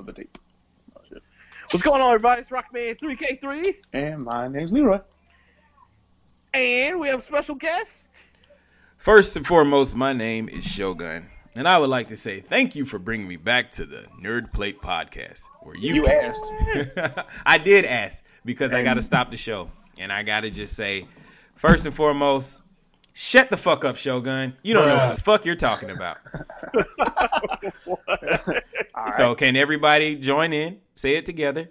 of a tape. Oh, shit. What's going on, everybody? It's Rockman 3K3. And my name's Leroy. And we have a special guest. First and foremost, my name is Shogun. And I would like to say thank you for bringing me back to the Nerd Plate podcast. Where you asked. I did ask because I got to stop the show. And I got to just say, first and foremost, shut the fuck up, Shogun. You don't know what the fuck you're talking about. Right. So can everybody join in? Say it together.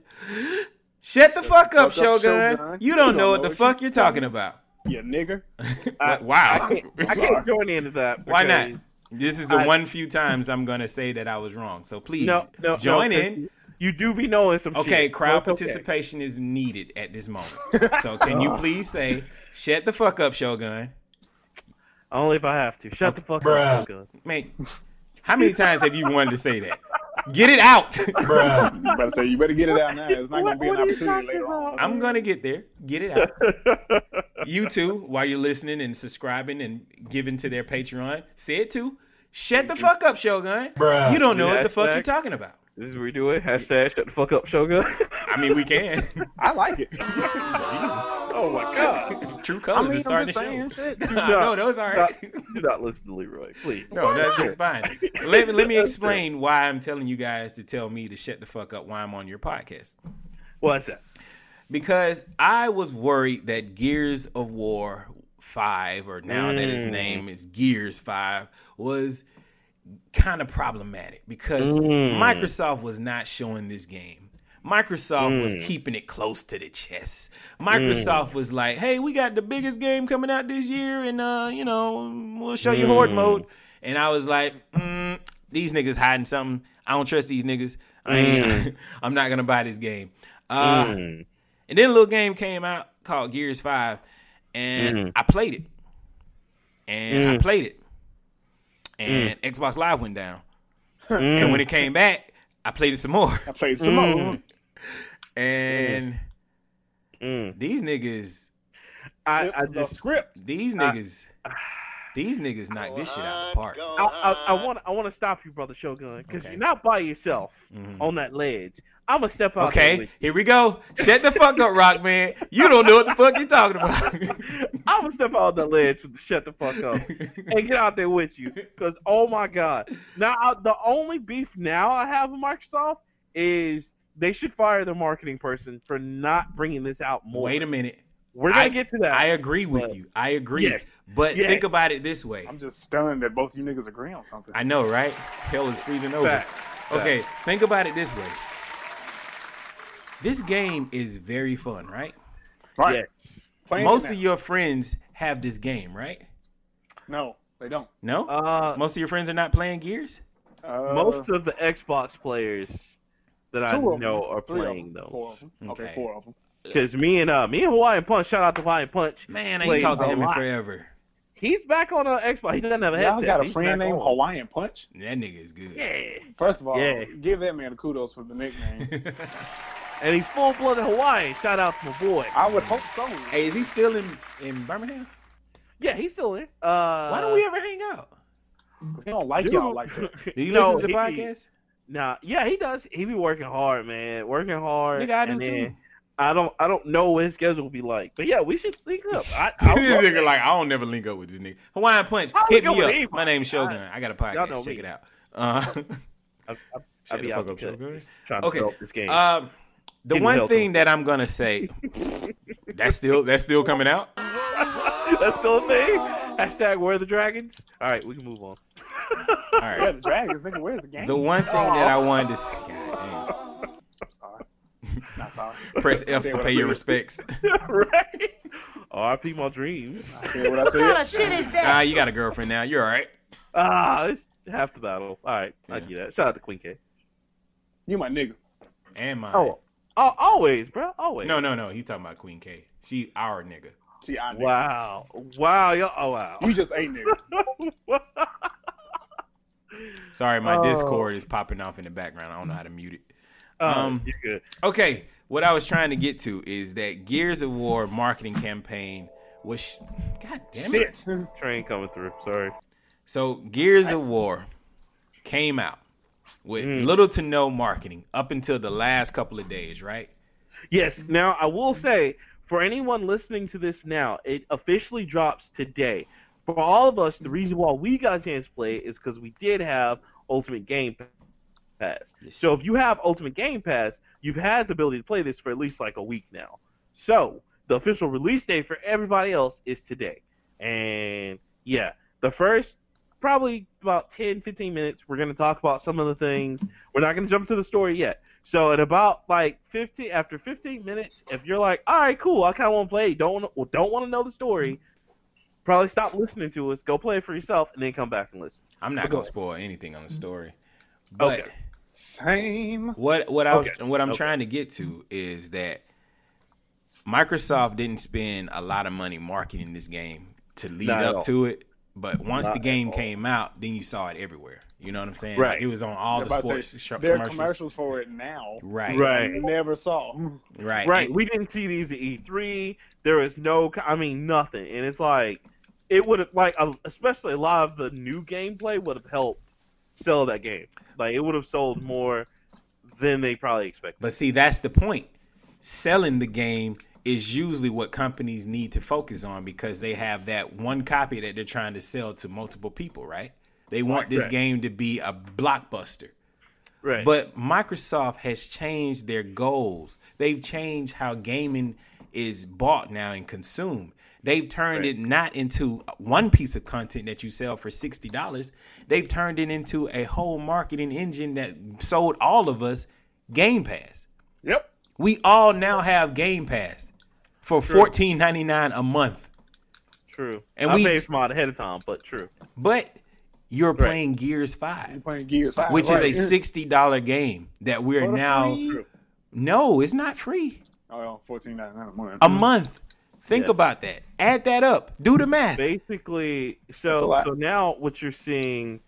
Shut the fuck up, Shogun. You don't know what the fuck you're talking about. You nigger. Wow. I can't join in to that. Why not? This is the one few times I'm going to say that I was wrong. So please join in. You do be knowing some shit. Okay, crowd participation is needed at this moment. So can you please say, shut the fuck up, Shogun. Only if I have to. Shut the fuck up, Shogun. Man, how many times have you wanted to say that? Get it out. Bruh. You better say, you better get it out now. It's not going to be an opportunity later on. I'm going to get there. Get it out. You too, while you're listening and subscribing and giving to their Patreon, say it too. Shut the fuck up, Shogun. Bruh. You don't know what the fuck you're talking about. This is what we do it. Hashtag shut the fuck up, Shogun. I mean, we can. I like it. Jesus. Oh, my God. True colors is starting to show. No, those aren't. Do not listen to Leroy, please. No, that's fine. Let me explain why I'm telling you guys to tell me to shut the fuck up while I'm on your podcast. What's that? Because I was worried that Gears of War 5, or now that its name is Gears 5, was kind of problematic because Microsoft was not showing this game. Microsoft was keeping it close to the chest. Microsoft was like, hey, we got the biggest game coming out this year, and we'll show you Horde mode. And I was like, these niggas hiding something. I don't trust these niggas. I'm not gonna buy this game. And then a little game came out called Gears 5, and I played it. And I played it. And Xbox Live went down. And when it came back, I played it some more. And these niggas. These niggas knocked this shit out of the park. I want to stop you, brother Shogun, because you're not by yourself on that ledge. I'm gonna step out. Okay, here we go. Shut the fuck up, Rockman. You don't know what the fuck you're talking about. I'm gonna step out the ledge with the shut the fuck up and get out there with you, because oh my God. Now the only beef now I have with Microsoft is they should fire the marketing person for not bringing this out more. Wait a minute. We're gonna get to that. I agree with you. I agree. Yes. But think about it this way. I'm just stunned that both you niggas agree on something. I know, right? Hell is freezing over. Fact. Okay, think about it this way. This game is very fun, right? Right. Yes. Most of your friends have this game, right? No, they don't. No? Most of your friends are not playing Gears? Most of the Xbox players that I know are playing, though. Four of them. Because me and Hawaiian Punch, shout out to Hawaiian Punch. Man, I ain't talked to him in forever. He's back on Xbox. He doesn't have a headset. Y'all got a friend named Hawaiian Punch? That nigga is good. Yeah. First of all, give that man the kudos for the nickname. And he's full-blooded Hawaiian. Shout out to my boy. I would hope so. Hey, is he still in Birmingham? Yeah, he's still in. Why don't we ever hang out? We don't like y'all like that. Do you listen to the podcast? Nah. Yeah, he does. He be working hard, man. Working hard. Nigga, I do too. I don't know what his schedule will be like. But yeah, we should link up. This nigga like, I don't never link up with this nigga. Hawaiian Punch, hit me up. My name's Shogun. I got a podcast. Check it out. Shut the fuck up, Shogun. Trying to help this game. The one thing that I'm gonna say, that's still coming out. That's still a thing. # Where the Dragons. All right, we can move on. All right, where the dragons, nigga. Where's the game? The one thing that I wanted to say. God damn. Sorry. Press F to pay your respects. Right. R.I.P. my dreams. What kind of shit is that? You got a girlfriend now. You're all right. It's half the battle. All right, I get that. Shout out to Queen K. You my nigga. And my. Oh, always, bro. Always. No. He's talking about Queen K. She our nigga. She our nigga. Wow. Yo. Oh, wow. You just ain't nigga. Sorry, my Discord is popping off in the background. I don't know how to mute it. You're good. Okay. What I was trying to get to is that Gears of War marketing campaign was... God damn it. Shit. Train coming through. Sorry. So Gears of War came out. with little to no marketing up until the last couple of days, right? Yes. Now, I will say, for anyone listening to this now, it officially drops today. For all of us, the reason why we got a chance to play is because we did have Ultimate Game Pass. Yes. So if you have Ultimate Game Pass, you've had the ability to play this for at least like a week now. So the official release date for everybody else is today. And yeah, the first probably about 10, 15 minutes, we're going to talk about some of the things. We're not going to jump to the story yet. So at about like 15 minutes, if you're like, all right, cool, I kind of want to play, don't want to know the story, probably stop listening to us, go play it for yourself, and then come back and listen. I'm not going to spoil anything on the story. But okay. Same. What I'm trying to get to is that Microsoft didn't spend a lot of money marketing this game to lead up to it, but once the game came out, then you saw it everywhere. You know what I'm saying? Right. Like it was on all the sports commercials. There are commercials for it now. Right. You never saw. Right. And we didn't see these at E3. There is no, I mean, nothing. And it's like, it would have, like, especially a lot of the new gameplay would have helped sell that game. Like, it would have sold more than they probably expected. But see, that's the point. Selling the game is usually what companies need to focus on because they have that one copy that they're trying to sell to multiple people, right? They want this game to be a blockbuster. Right. But Microsoft has changed their goals. They've changed how gaming is bought now and consumed. They've turned it not into one piece of content that you sell for $60. They've turned it into a whole marketing engine that sold all of us Game Pass. Yep. We all now have Game Pass for $14.99 a month. True. And I paid for mine ahead of time, but true. But you're playing Gears 5. You're playing Gears 5. Which is a $60 game that we're now... Free? No, it's not free. Oh, $14.99 a month. A month. Think about that. Add that up. Do the math. Basically, so now what you're seeing,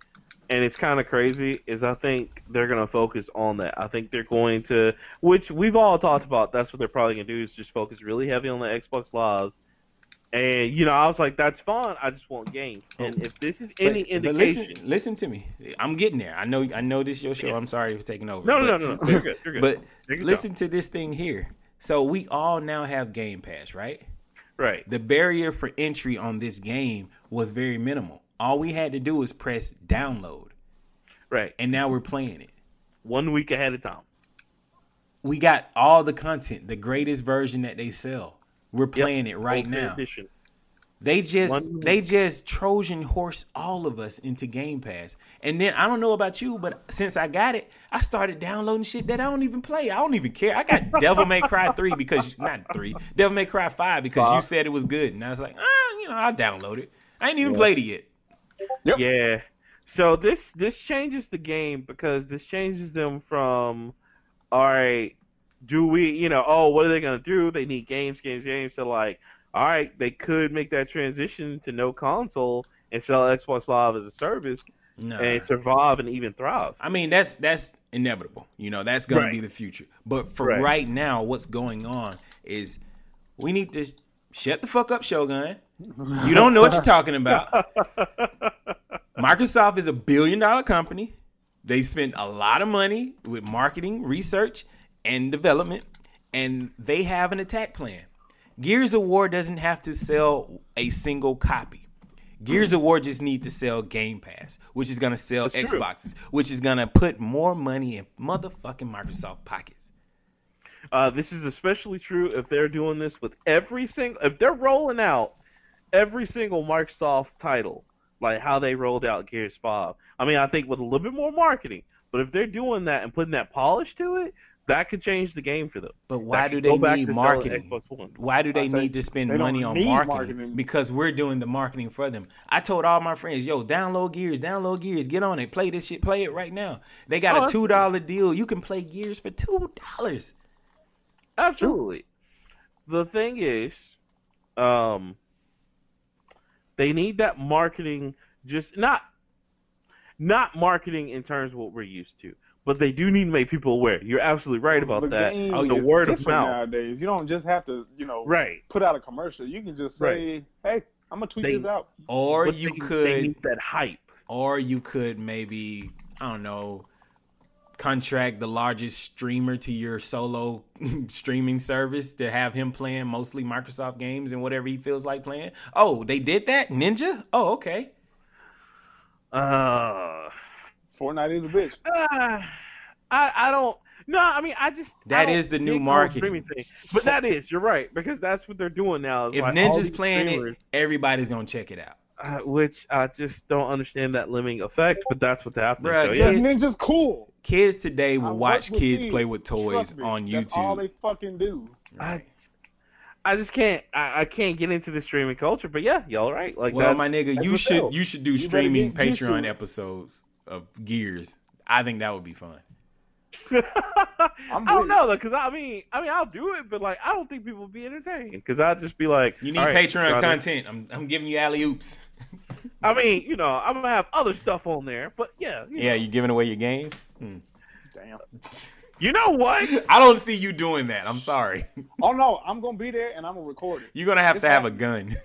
and it's kind of crazy, is I think they're going to focus on that. I think they're going to, which we've all talked about, that's what they're probably going to do is just focus really heavy on the Xbox Live. And, you know, I was like, that's fine. I just want games. And if this is any indication... Listen to me. I'm getting there. I know this is your show. I'm sorry for taking over. No. You're good. But listen to this thing here. So we all now have Game Pass, right? Right. The barrier for entry on this game was very minimal. All we had to do was press download. Right. And now we're playing it. 1 week ahead of time. We got all the content, the greatest version that they sell. We're playing it right now. Edition. They just Trojan horse all of us into Game Pass. And then I don't know about you, but since I got it, I started downloading shit that I don't even play. I don't even care. I got Devil May Cry 3 because not 3. Devil May Cry 5 because you said it was good. And I was like, I'll download it. I ain't even played it yet. Yep. Yeah. So this changes the game because this changes them from all right. Do we, what are they going to do? They need games. So, like, all right, they could make that transition to no console and sell Xbox Live as a service and survive and even thrive. I mean, that's inevitable. That's going to be the future. But for right now, what's going on is we need to shut the fuck up, Shogun. You don't know what you're talking about. Microsoft is a billion-dollar company. They spend a lot of money with marketing, research, and development, and they have an attack plan. Gears of War doesn't have to sell a single copy. Gears of War just needs to sell Game Pass, which is going to sell Xboxes, which is going to put more money in motherfucking Microsoft pockets. This is especially true if they're doing this with if they're rolling out every single Microsoft title, like how they rolled out Gears 5. I mean, I think with a little bit more marketing, but if they're doing that and putting that polish to it, that could change the game for them. But why do they need marketing? Why do they need to spend money on marketing? Because we're doing the marketing for them. I told all my friends, yo, download Gears, get on it, play this shit, play it right now. They got a $2 deal. You can play Gears for $2. Absolutely. The thing is, they need that marketing, just not marketing in terms of what we're used to. But they do need to make people aware. You're absolutely right about that. The word of mouth nowadays. You don't just have to, put out a commercial. You can just say, "Hey, I'm gonna tweet this out." Or you could need that hype. Or you could maybe, I don't know, contract the largest streamer to your solo streaming service to have him playing mostly Microsoft games and whatever he feels like playing? Oh, they did that? Ninja? Oh, okay. Fortnite is a bitch. I mean, I just, that is the new marketing thing. But that is, you're right, because that's what they're doing now. If like Ninja's playing it, everybody's going to check it out. Which I just don't understand that lemming effect, but that's what's happening. Bruh, so, yeah. Ninja's cool. Kids today will watch kids play with toys on YouTube. That's all they fucking do. Right. I just can't. I can't get into the streaming culture. But yeah, y'all right. Like, well, my nigga, you should do streaming Patreon episodes of Gears. I think that would be fun. I don't know though, because I mean, I'll do it, but like, I don't think people will be entertained. Because I'll just be like, you need Patreon content. I'm giving you alley oops. I mean, you know, I'm gonna have other stuff on there, but yeah. You giving away your games? Damn. You know what? I don't see you doing that. I'm sorry. Oh no, I'm gonna be there and I'm gonna record it. You're gonna have to have a gun.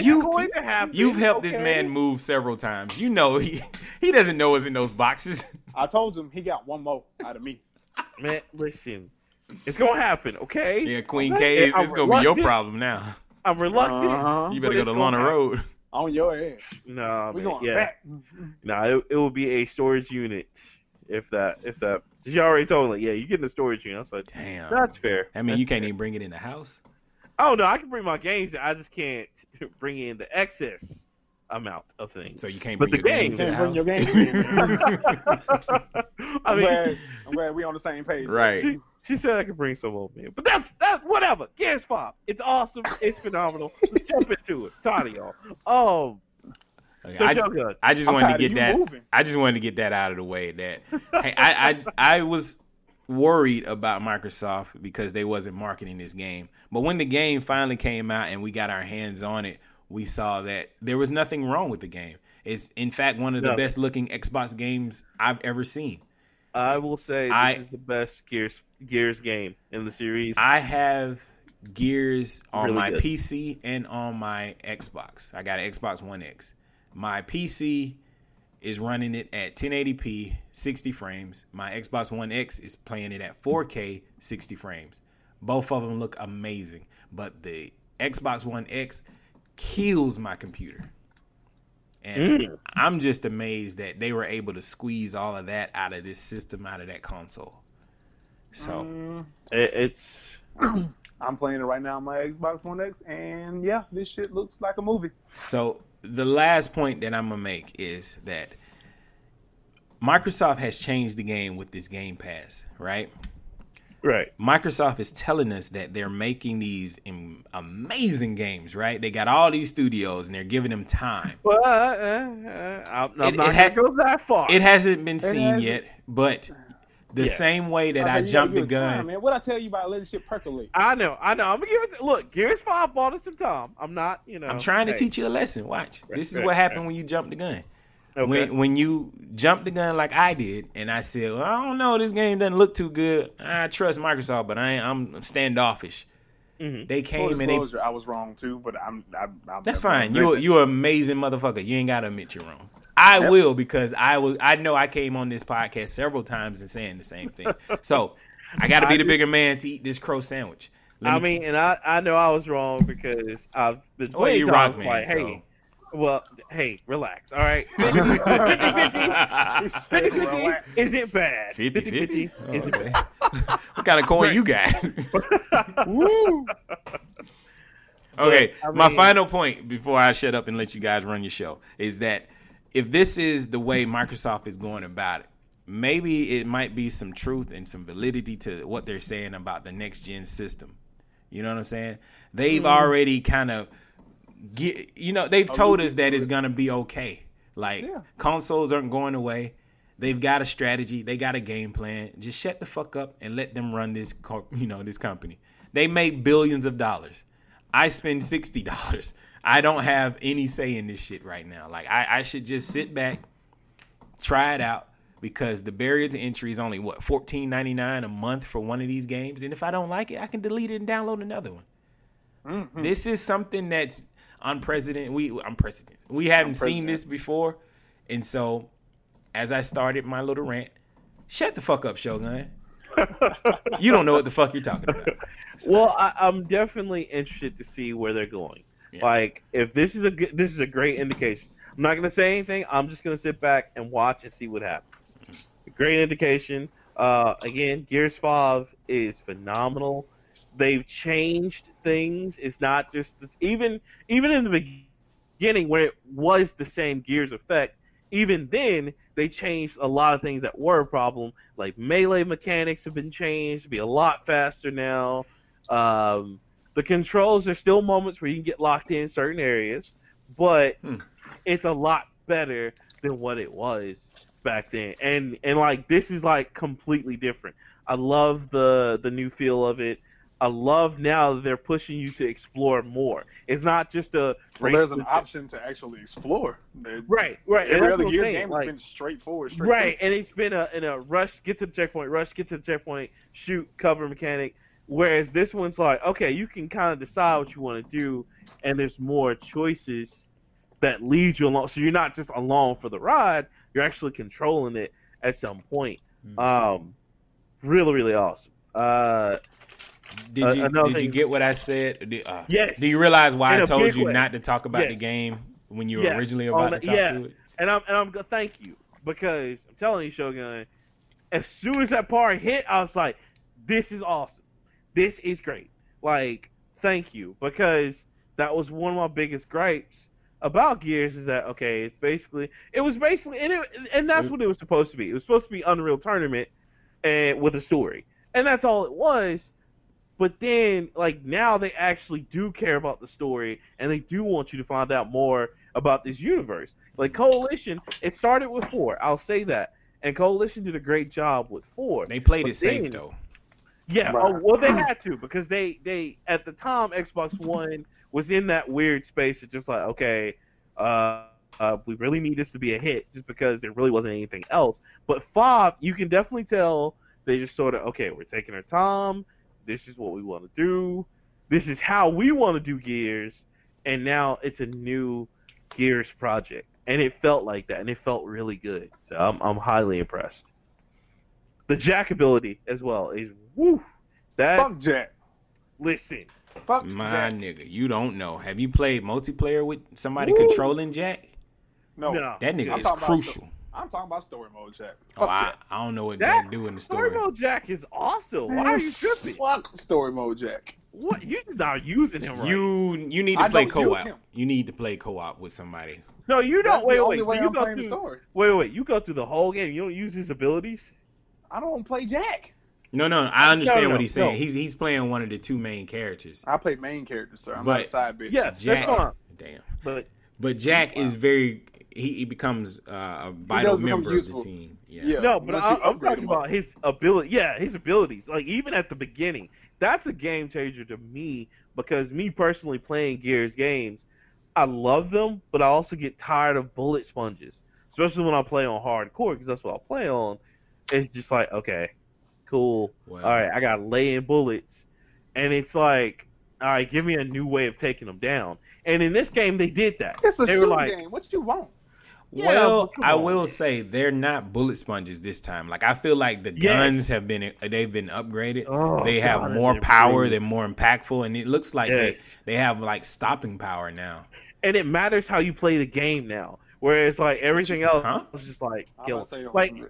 You've helped this man move several times. You know he doesn't know what's in those boxes. I told him he got one more out of me. Man, listen, it's gonna happen, okay? Yeah, Queen K, it's gonna be your problem now. I'm reluctant. You better go to Lana Road. On your ass. No, we're going back. No, it will be a storage unit. If that, you already told me. Like, yeah, you get in the storage unit. I was like, damn, that's fair. I mean, that's you can't even bring it in the house. Oh, no, I can bring my games. I just can't bring in the excess amount of things. So you can't bring your games in the house? Your games I'm glad we're on the same page. Right. She said I could bring some old man. But that's whatever. Gears 5. It's awesome. It's phenomenal. Let's jump into it. Tired of y'all. Oh. Okay, so I just wanted to get that out of the way. That hey, I was worried about Microsoft because they wasn't marketing this game. But when the game finally came out and we got our hands on it, we saw that there was nothing wrong with the game. It's in fact one of the best looking Xbox games I've ever seen. I will say this is the best Gears game in the series. I have Gears on my PC and on my Xbox. I got an Xbox One X. My PC is running it at 1080p, 60 frames. My Xbox One X is playing it at 4K, 60 frames. Both of them look amazing, but the Xbox One X kills my computer. And I'm just amazed that they were able to squeeze all of that out of this system, out of that console. So it's I'm playing it right now on my Xbox One X, and yeah, this shit looks like a movie. So the last point that I'm going to make is that Microsoft has changed the game with this Game Pass, right? Right. Microsoft is telling us that they're making these amazing games, right? They got all these studios and they're giving them time. Well, I'm not going to go that far. It hasn't been seen yet, but the same way that I jumped the gun. Time, man. What I tell you about letting shit percolate. I know. I'm going to give it. Look, Gears 5 bought us some time. I'm not, you know. I'm trying to teach you a lesson. Watch. This is what happened when you jump the gun. Okay. When you jump the gun like I did, and I said, well, I don't know, this game doesn't look too good. I trust Microsoft, but I'm standoffish. Mm-hmm. They came and I was wrong too, but I'm that's fine. You're an amazing motherfucker. You ain't gotta admit you're wrong. I will because I know I came on this podcast several times and saying the same thing. So I gotta be the bigger man to eat this crow sandwich. I know I was wrong because I've been playing rock man. Like, hey. Well, hey, relax, all right? 50-50 isn't bad. 50-50 isn't bad. What kind of coin you got? Woo! Okay, my final point before I shut up and let you guys run your show is that if this is the way Microsoft is going about it, maybe it might be some truth and some validity to what they're saying about the next-gen system. You know what I'm saying? They've already kind of... they've told us that it's going to be okay. Like, consoles aren't going away. They've got a strategy. They got a game plan. Just shut the fuck up and let them run this, this company. They make billions of dollars. I spend $60. I don't have any say in this shit right now. Like, I should just sit back, try it out, because the barrier to entry is only, $14.99 a month for one of these games. And if I don't like it, I can delete it and download another one. Mm-hmm. This is something that's unprecedented. We haven't seen this before, and so as I started my little rant, shut the fuck up, Shogun. You don't know what the fuck you're talking about. So. Well, I'm definitely interested to see where they're going. Yeah. Like, if this is a great indication. I'm not gonna say anything. I'm just gonna sit back and watch and see what happens. Great indication. Again, Gears 5 is phenomenal. They've changed things. It's not just this, even in the beginning where it was the same Gears effect. Even then, they changed a lot of things that were a problem. Like melee mechanics have been changed to be a lot faster now. The controls, there's still moments where you can get locked in certain areas, but it's a lot better than what it was back then. And like this is like completely different. I love the new feel of it. I love now that they're pushing you to explore more. It's not just a... Well, there's an option to actually explore. Right. Every other Gears game has been straightforward. Right, and it's been in a rush, get to the checkpoint, rush, get to the checkpoint, shoot, cover mechanic, whereas this one's like, okay, you can kind of decide what you want to do, and there's more choices that lead you along. So you're not just along for the ride, you're actually controlling it at some point. Really, really awesome. Did you get what I said? Yes. Do you realize why I told you not to talk about the game when you were originally about to talk to it? And I'm gonna thank you, because I'm telling you, Shogun, as soon as that part hit, I was like, this is awesome. This is great. Like, thank you, because that was one of my biggest gripes about Gears is that, okay, it was basically, and that's what it was supposed to be. It was supposed to be Unreal Tournament and with a story. And that's all it was. But then, like, now they actually do care about the story, and they do want you to find out more about this universe. Like, Coalition, it started with 4. I'll say that. And Coalition did a great job with 4. They played it safe, though. Yeah, right. Well, they had to, because they at the time, Xbox One was in that weird space of just like, okay, we really need this to be a hit, just because there really wasn't anything else. But 5, you can definitely tell they just sort of, okay, we're taking our time. This is what we want to do. This is how we want to do Gears. And now it's a new Gears project. And it felt like that. And it felt really good. So I'm highly impressed. The Jack ability as well is woo. Fuck Jack. Listen. Fuck Jack. My nigga, you don't know. Have you played multiplayer with somebody controlling Jack? No. That nigga is crucial. I'm talking about story mode Jack. Fuck Jack. I don't know what Jack do in the story. Story mode Jack is awesome. Why are you tripping? Fuck story mode Jack. What? You're just not using him right. You need to play co-op. You need to play co-op with somebody. No, you don't. Wait, you go through the whole game. You don't use his abilities? I don't play Jack. No. I understand what he's saying. No. He's playing one of the two main characters. I play main characters, sir. I'm not a side bitch. Yeah, Jack. Damn. But Jack is very... He becomes a vital member of the team. Yeah. No, but I'm talking about his ability. Yeah, his abilities. Like, even at the beginning, that's a game changer to me, because me personally playing Gears games, I love them, but I also get tired of bullet sponges, especially when I play on hardcore, because that's what I play on. It's just like, okay, cool. Well, all right, I got to lay in bullets. And it's like, all right, give me a new way of taking them down. And in this game, they did that. It's a shooting game. What you want? Yeah, well, I will say they're not bullet sponges this time. Like, I feel like the guns have been upgraded. Oh, they have more power. They're more impactful, and it looks like they have like stopping power now. And it matters how you play the game now. Whereas like everything else was just like,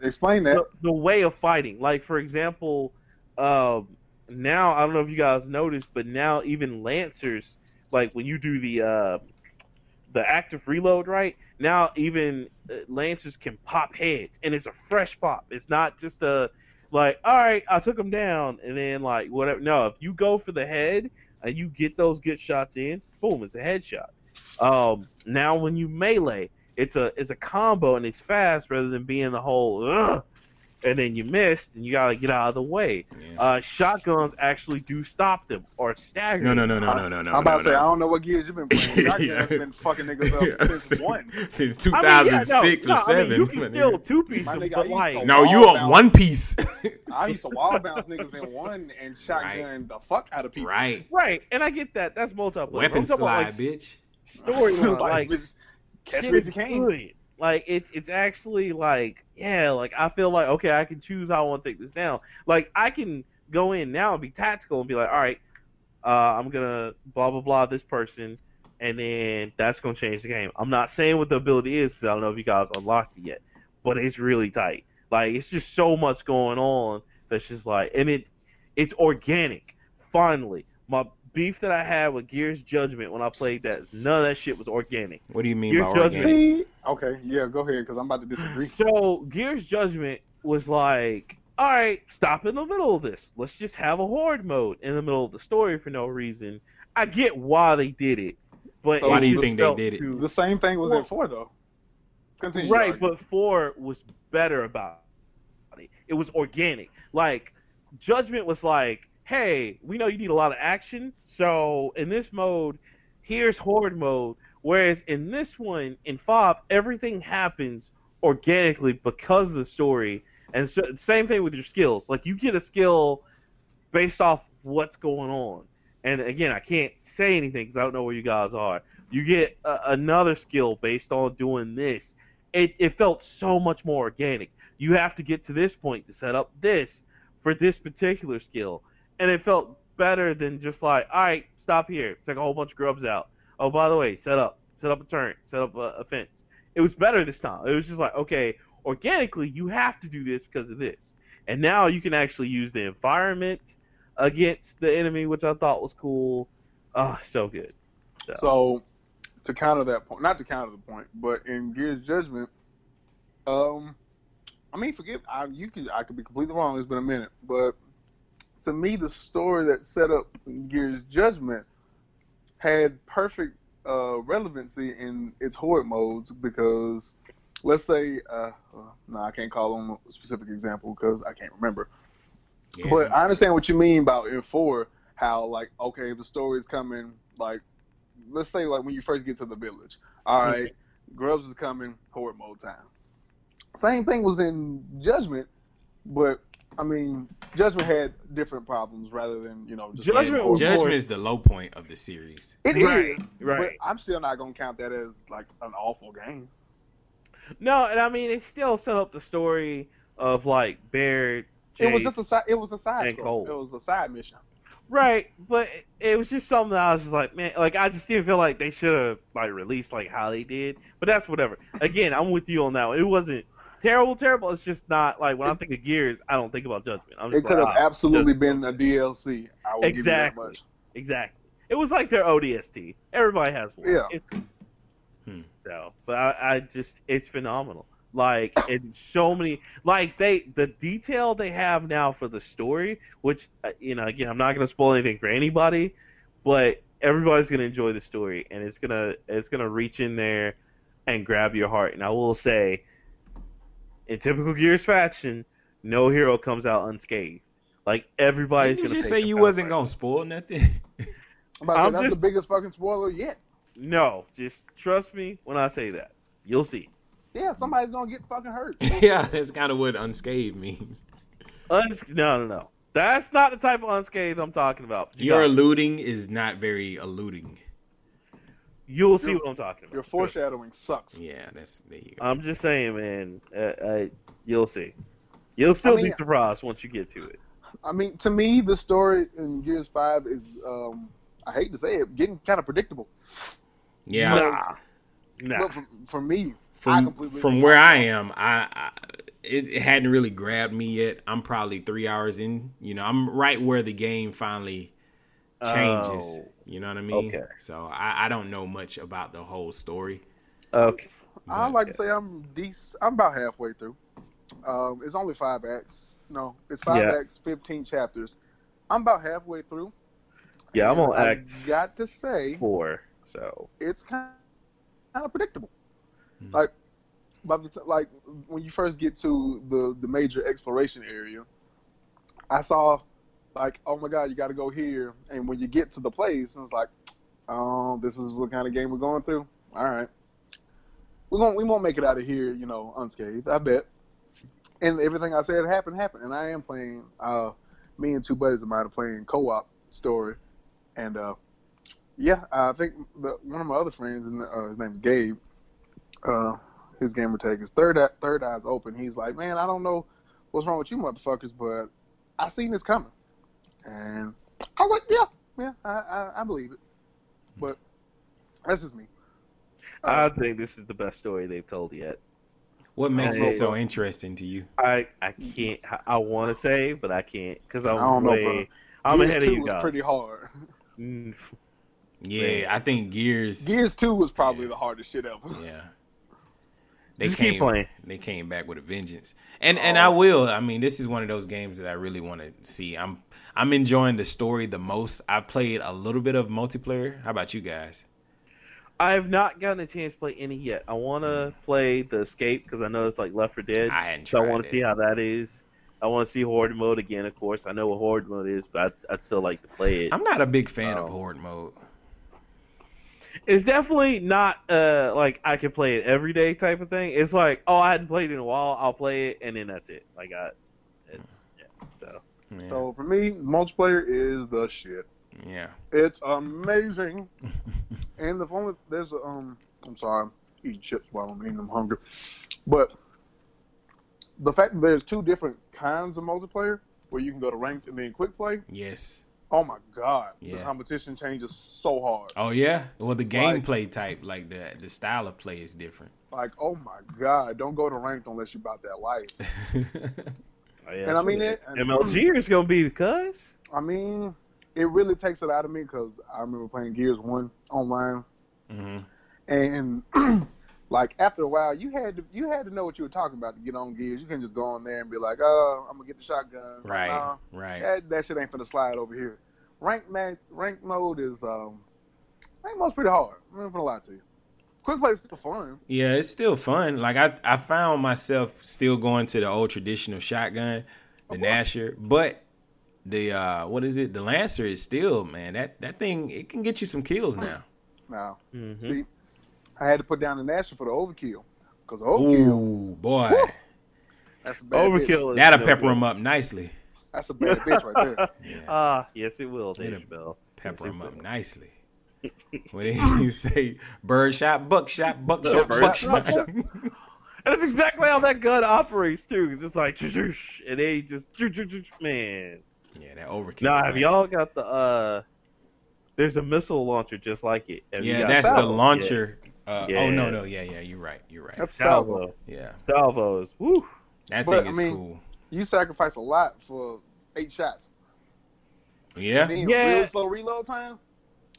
explain that the way of fighting. Like, for example, now I don't know if you guys noticed, but now even Lancers, like when you do the active reload right now, even Lancers can pop heads, and it's a fresh pop. It's not just a like, all right, I took them down, and then like whatever. No, if you go for the head and you get those good shots in, boom, it's a headshot. Now when you melee, it's a combo, and it's fast rather than being the whole and then you missed, and you gotta get out of the way. Yeah. Shotguns actually do stop them or stagger. No. I'm about to say, I don't know what Gears you've been playing. Shotguns have been fucking niggas up since one. Since 2006 or 7. I mean, you can still two-piece them, but like... No, you on one-piece. I used to wall bounce niggas in one and shotgun the fuck out of people. Right, and I get that. That's multiplayer. Weapon slide, bitch. Story, like... Catch me if you can. Like, it's actually, like, yeah, like, I feel like, okay, I can choose how I want to take this down. Like, I can go in now and be tactical and be like, all right, I'm going to blah, blah, blah this person, and then that's going to change the game. I'm not saying what the ability is because I don't know if you guys unlocked it yet, but it's really tight. Like, it's just so much going on that's just like, and it's organic, finally. My beef that I had with Gears Judgment when I played that, none of that shit was organic. What do you mean by organic? Okay, yeah, go ahead, because I'm about to disagree. So, Gears Judgment was like, all right, stop in the middle of this. Let's just have a horde mode in the middle of the story for no reason. I get why they did it. But so why do you think they did it? The same thing was in 4, though. Continue. Right, but 4 was better about it. It was organic. Like, Judgment was like, hey, we know you need a lot of action, so in this mode, here's horde mode. Whereas in this one, in 5, everything happens organically because of the story. And so, same thing with your skills. Like, you get a skill based off what's going on. And again, I can't say anything because I don't know where you guys are. You get another skill based on doing this. It felt so much more organic. You have to get to this point to set up this for this particular skill. And it felt better than just like, all right, stop here. Take a whole bunch of grubs out. Oh, by the way, set up a turret, set up a fence. It was better this time. It was just like, okay, organically, you have to do this because of this. And now you can actually use the environment against the enemy, which I thought was cool. Oh, so good. So to counter that point, not to counter the point, but in Gears Judgment, I mean, I could be completely wrong. It's been a minute, but to me, the story that set up Gears Judgment had perfect relevancy in its horde modes because, let's say, I can't call on a specific example because I can't remember. Yes. But I understand what you mean about in 4, how, like, okay, the story's coming, like, let's say, like, when you first get to the village. All right, grubs is coming, horde mode time. Same thing was in Judgment, but, I mean, Judgment had different problems rather than, you know, just Judgment is the low point of the series. It is. Right. But I'm still not going to count that as, like, an awful game. No, and I mean, it still set up the story of, like, Baird, Chase, it was a side mission. Right, but it was just something that I was just like, man, like, I just didn't feel like they should have, like, released, like, how they did. But that's whatever. Again, I'm with you on that one. It wasn't terrible. It's just not, like, when I think of Gears, I don't think about Judgment. I'm just, it could have absolutely been a DLC. I would give you that much. Exactly. It was like their ODST. Everybody has one. Yeah. So, but I just, it's phenomenal. Like, and so many, like, the detail they have now for the story, which, you know, again, I'm not going to spoil anything for anybody, but everybody's going to enjoy the story, and it's going to reach in there and grab your heart. And I will say, in typical Gears fashion, no hero comes out unscathed. Like, everybody's going to just say you wasn't going to spoil nothing. That's the biggest fucking spoiler yet. No, just trust me when I say that. You'll see. Yeah, somebody's going to get fucking hurt. Yeah, that's kind of what unscathed means. No. That's not the type of unscathed I'm talking about. Your alluding is not very alluding. You'll see what I'm talking about. Your foreshadowing sucks. Yeah, there you go. I'm just saying, man, you'll see. You'll still be surprised once you get to it. I mean, to me, the story in Gears 5 is, I hate to say it, getting kind of predictable. Yeah. Nah. Well, for me, from where I am, it hadn't really grabbed me yet. I'm probably 3 hours in. You know, I'm right where the game finally changes. Oh, you know what I mean? Okay. So I don't know much about the whole story. Okay. I like to say I'm about halfway through. It's only 5 acts. No, it's 5 acts, 15 chapters. I'm about halfway through. Yeah, I'm on act. Got to say 4. So it's kind of predictable. Like, like when you first get to the major exploration area, I saw, like, oh my God, you got to go here. And when you get to the place, it's like, oh, this is what kind of game we're going through. All right, we won't make it out of here, you know, unscathed. I bet. And everything I said happened. And I am playing. Me and two buddies of mine are playing co-op story, and I think one of my other friends, his name is Gabe. his gamer tag is Third Eye's Open. He's like, man, I don't know what's wrong with you motherfuckers, but I seen this coming. And I was like, yeah, I believe it. But that's just me. I think this is the best story they've told yet. What makes it so interesting to you? I can't. I want to say, but I can't because I'm ahead of you guys. Gears 2 was pretty hard. Yeah, I think Gears 2 was probably the hardest shit ever. Yeah, they came back with a vengeance, and I will. I mean, this is one of those games that I really want to see. I'm enjoying the story the most. I've played a little bit of multiplayer. How about you guys? I have not gotten a chance to play any yet. I want to play the Escape because I know it's like Left 4 Dead. I hadn't tried it. So I want to see how that is. I want to see Horde mode again, of course. I know what Horde mode is, but I'd still like to play it. I'm not a big fan of Horde mode. It's definitely not like I can play it every day type of thing. It's like, oh, I hadn't played it in a while. I'll play it, and then that's it. Like, So for me, multiplayer is the shit. Yeah, it's amazing. And the only there's I'm sorry, I'm eating chips while I'm eating. I'm hungry, but the fact that there's two different kinds of multiplayer where you can go to ranked and then quick play. Yes. Oh my god, the competition changes so hard. Oh yeah, well the gameplay type, like the style of play is different. Like oh my god, don't go to ranked unless you about that life. Oh, yeah, and I mean it. MLG is gonna be because I mean. It really takes it out of me because I remember playing Gears 1 online, and like after a while, you had to know what you were talking about to get on Gears. You can just go on there and be like, "Oh, I'm gonna get the shotgun." Right, right. That shit ain't finna slide over here. Rank mode's pretty hard. I'm not gonna lie to you. Quick play is still fun. Yeah, it's still fun. Like I found myself still going to the old traditional shotgun, the Nasher, but. The what is it? The Lancer is still, man. That thing, it can get you some kills now. Now, see, I had to put down the Nasher for the overkill because overkill. Ooh, boy, woo, that's a bad overkill. That'll pepper him up nicely. That's a bad bitch right there. Yeah. Yes, it will. It'll pepper him up nicely. What did you say? Birdshot, buckshot. And that's exactly how that gun operates too. It's just like, and they just, man. Yeah, that overkill. Now, have y'all got the? There's a missile launcher just like it. Yeah, that's the launcher. Yeah. Oh no, yeah, you're right. That's Salvo. Yeah, Salvos. Woo. That thing is cool. You sacrifice a lot for 8 shots. Yeah. Real slow reload time.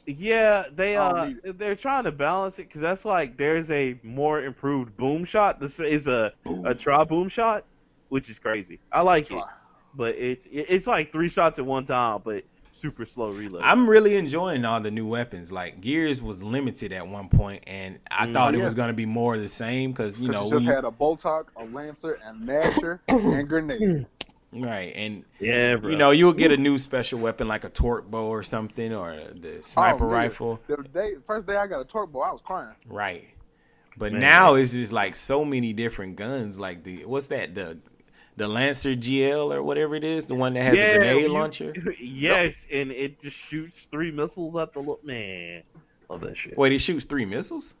Yeah, they're trying to balance it because that's like there's a more improved boom shot. This is a tri boom shot, which is crazy. I like it. But it's like 3 shots at one time, but super slow reload. I'm really enjoying all the new weapons. Like Gears was limited at one point, and I thought it was going to be more of the same because you had a Boltok, a Lancer, a Nasher, and grenade. Right, and bro. You'll get a new special weapon like a torque bow or something, or the sniper rifle. The first day I got a torque bow, I was crying. Right, but now it's just like so many different guns. Like the Lancer GL or whatever it is, the one that has a grenade launcher. Yes, and it just shoots 3 missiles at the man. Love that shit. Wait, it shoots 3 missiles?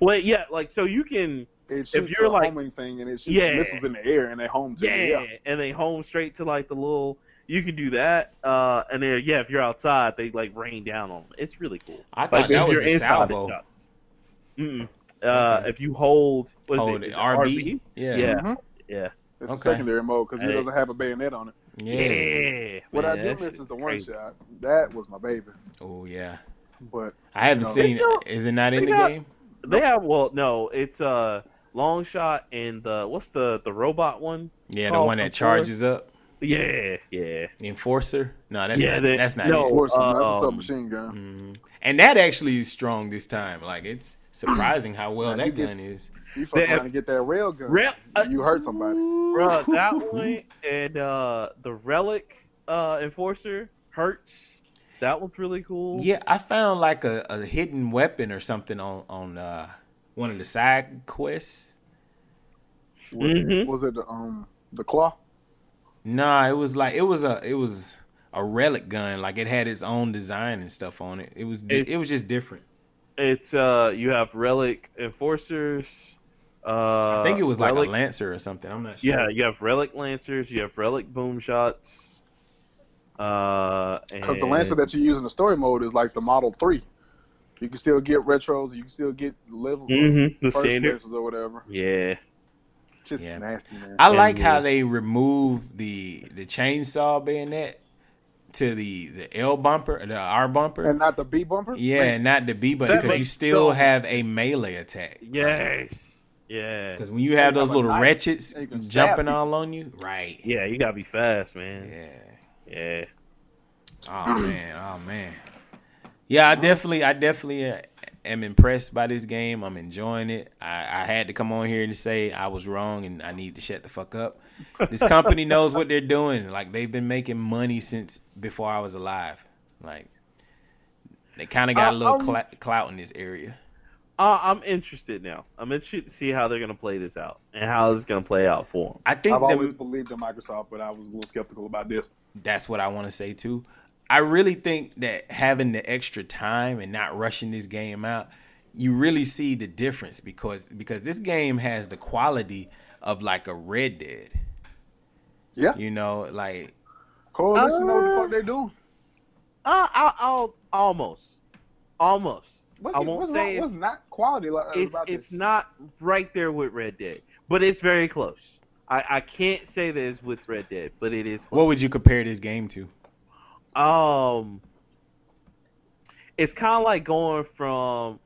Well, yeah, like so you can. It shoots if you're a homing thing, and it shoots missiles in the air, and they home to and they home straight to like the little. You can do that, and then if you're outside, they like rain down on them. It's really cool. I thought that was a salvo. If you hold it RB? Yeah. It's a secondary mode because it doesn't have a bayonet on it. Yeah. What I did miss is a one-shot. That was my baby. Oh, yeah. But I haven't seen it. Is it not in the game? They have, it's a long shot and what's the robot one? Yeah, the one that charges up. Yeah. Enforcer? No, that's not Enforcer. That's a submachine gun. And that actually is strong this time. Like, it's surprising how well that gun is. You fucking trying to get that rail gun. You hurt somebody. Bro, that one and the Relic Enforcer hurts. That one's really cool. Yeah, I found like a hidden weapon or something on one of the side quests. Was it the Claw? Nah, it was like it was a relic gun. Like it had its own design and stuff on it. It was just different. It's you have Relic Enforcers. I think it was like a Lancer or something. I'm not sure. Yeah, you have Relic Lancers, you have Relic Boom Shots. Because the Lancer that you use in the story mode is like the Model 3. You can still get retros. You can still get level the standards or whatever. Yeah, just nasty, man. I like how they remove the chainsaw bayonet to the L bumper, the R bumper, and not the B bumper. Yeah, and not the B bumper because you still have a melee attack. Yes, yeah. Because when you have those little wretches jumping all on you, right? Yeah, you gotta be fast, man. Yeah. Oh man. Yeah, I definitely am impressed by this game. I'm enjoying it. I had to come on here and say I was wrong and I need to shut the fuck up. This company knows what they're doing. Like, they've been making money since before I was alive. Like, they kind of got a little clout in this area. I'm interested now. I'm interested to see how they're going to play this out and how it's going to play out for them. I've always believed in Microsoft, but I was a little skeptical about this. That's what I want to say, too. I really think that having the extra time and not rushing this game out, you really see the difference because this game has the quality of like a Red Dead. Yeah. You know, like Coalition know what the fuck they do. Almost. What's not quality like about this? It's not right there with Red Dead, but it's very close. I can't say this with Red Dead, but it is close. What would you compare this game to? It's kind of like going from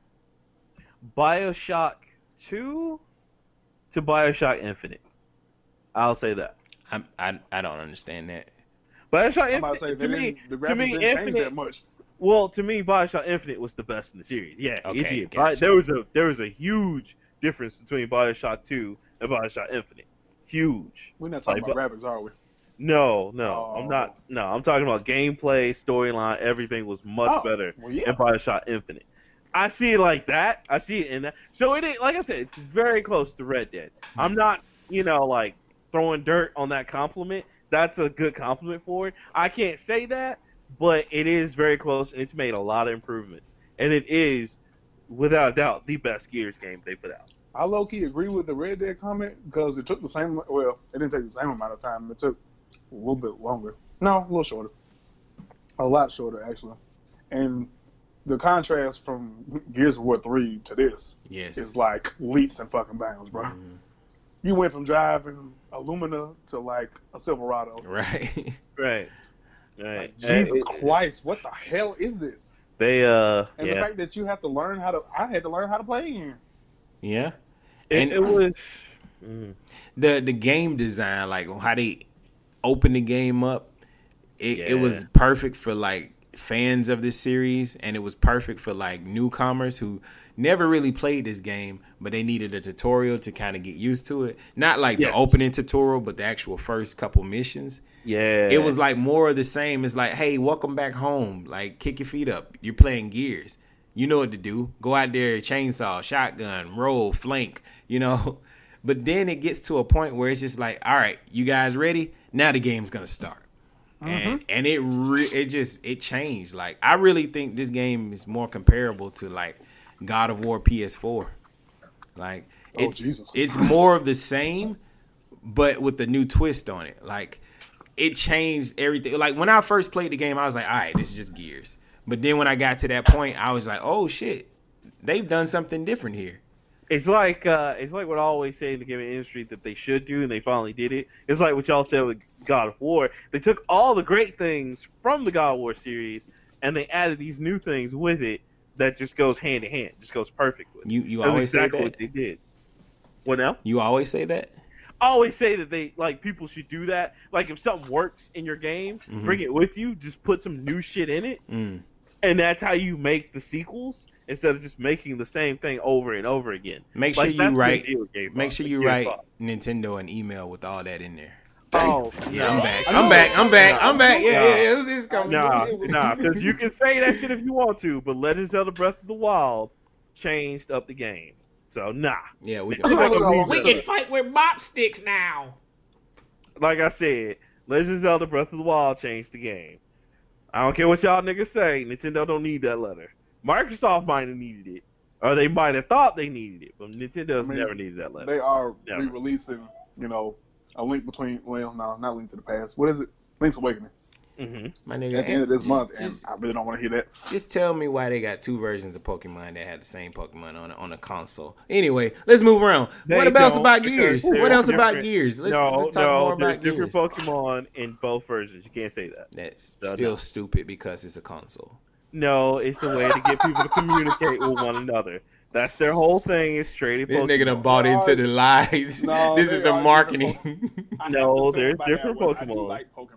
Bioshock 2 to Bioshock Infinite. I'll say that. I don't understand that. Bioshock Infinite to me Infinite that much. Well, to me Bioshock Infinite was the best in the series. Yeah, okay, it did. Gotcha. There was a huge difference between Bioshock 2 and Bioshock Infinite. Huge. We're not talking about rabbits, are we? No, I'm not. No, I'm talking about gameplay, storyline, everything was much better in Bioshock Infinite. I see it like that. I see it in that. So it, like I said, it's very close to Red Dead. I'm not, like throwing dirt on that compliment. That's a good compliment for it. I can't say that, but it is very close, and it's made a lot of improvements. And it is, without a doubt, the best Gears game they put out. I low-key agree with the Red Dead comment because it took the same. Well, it didn't take the same amount of time. It took a little bit longer. No, a little shorter. A lot shorter, actually. And the contrast from Gears of War 3 to this is like leaps and fucking bounds, bro. Mm-hmm. You went from driving a Lumina to like a Silverado. Right. Like, Jesus Christ, what the hell is this? The fact that you have to learn I had to learn how to play again. Yeah. And it was the game design, like how they open the game up. It was perfect for like fans of this series, and it was perfect for like newcomers who never really played this game, but they needed a tutorial to kind of get used to it. Not like the opening tutorial, but the actual first couple missions. Yeah, it was like more of the same. It's like, hey, welcome back home. Like, kick your feet up. You're playing Gears. You know what to do. Go out there, chainsaw, shotgun, roll, flank. You know. But then it gets to a point where it's just like, all right, you guys ready? Now the game's gonna start, and it changed. Like, I really think this game is more comparable to like God of War PS4. Like, it's more of the same, but with a new twist on it. Like, it changed everything. Like, when I first played the game, I was like, all right, this is just Gears. But then when I got to that point, I was like, oh shit, they've done something different here. It's like what I always say in the gaming industry that they should do, and they finally did it. It's like what y'all said with God of War. They took all the great things from the God of War series, and they added these new things with it that just goes hand in hand, just goes perfect with it. You always say that. What they did. What now? You always say that? I always say that they like people should do that. Like, if something works in your game, bring it with you. Just put some new shit in it, and that's how you make the sequels. Instead of just making the same thing over and over again. Make sure you write. Make sure you write Nintendo an email with all that in there. Oh yeah, I'm back. Yeah. It's coming. Nah. Because you can say that shit if you want to, but Legend of Zelda: Breath of the Wild changed up the game. So nah. Yeah, we can fight with mop sticks now. Like I said, Legend of Zelda: Breath of the Wild changed the game. I don't care what y'all niggas say. Nintendo don't need that letter. Microsoft might have needed it, Or they might have thought they needed it, but Nintendo's never needed that level. They are re-releasing, you know, a Link Between... Well, no, not Link to the Past. What is it? Link's Awakening. Mm-hmm. My nigga, at the end of this month, and I really don't want to hear that. Just tell me why they got two versions of Pokemon that had the same Pokemon on a console. Anyway, let's move around. What else about Gears? Let's talk more about Gears. There's different Pokemon in both versions. You can't say that. That's still stupid because it's a console. No, it's a way to get people to communicate with one another. That's their whole thing is trading. This Pokemon. Nigga done bought into the lies. No, this is the marketing. No, there's different Pokemon. I do like Pokemon.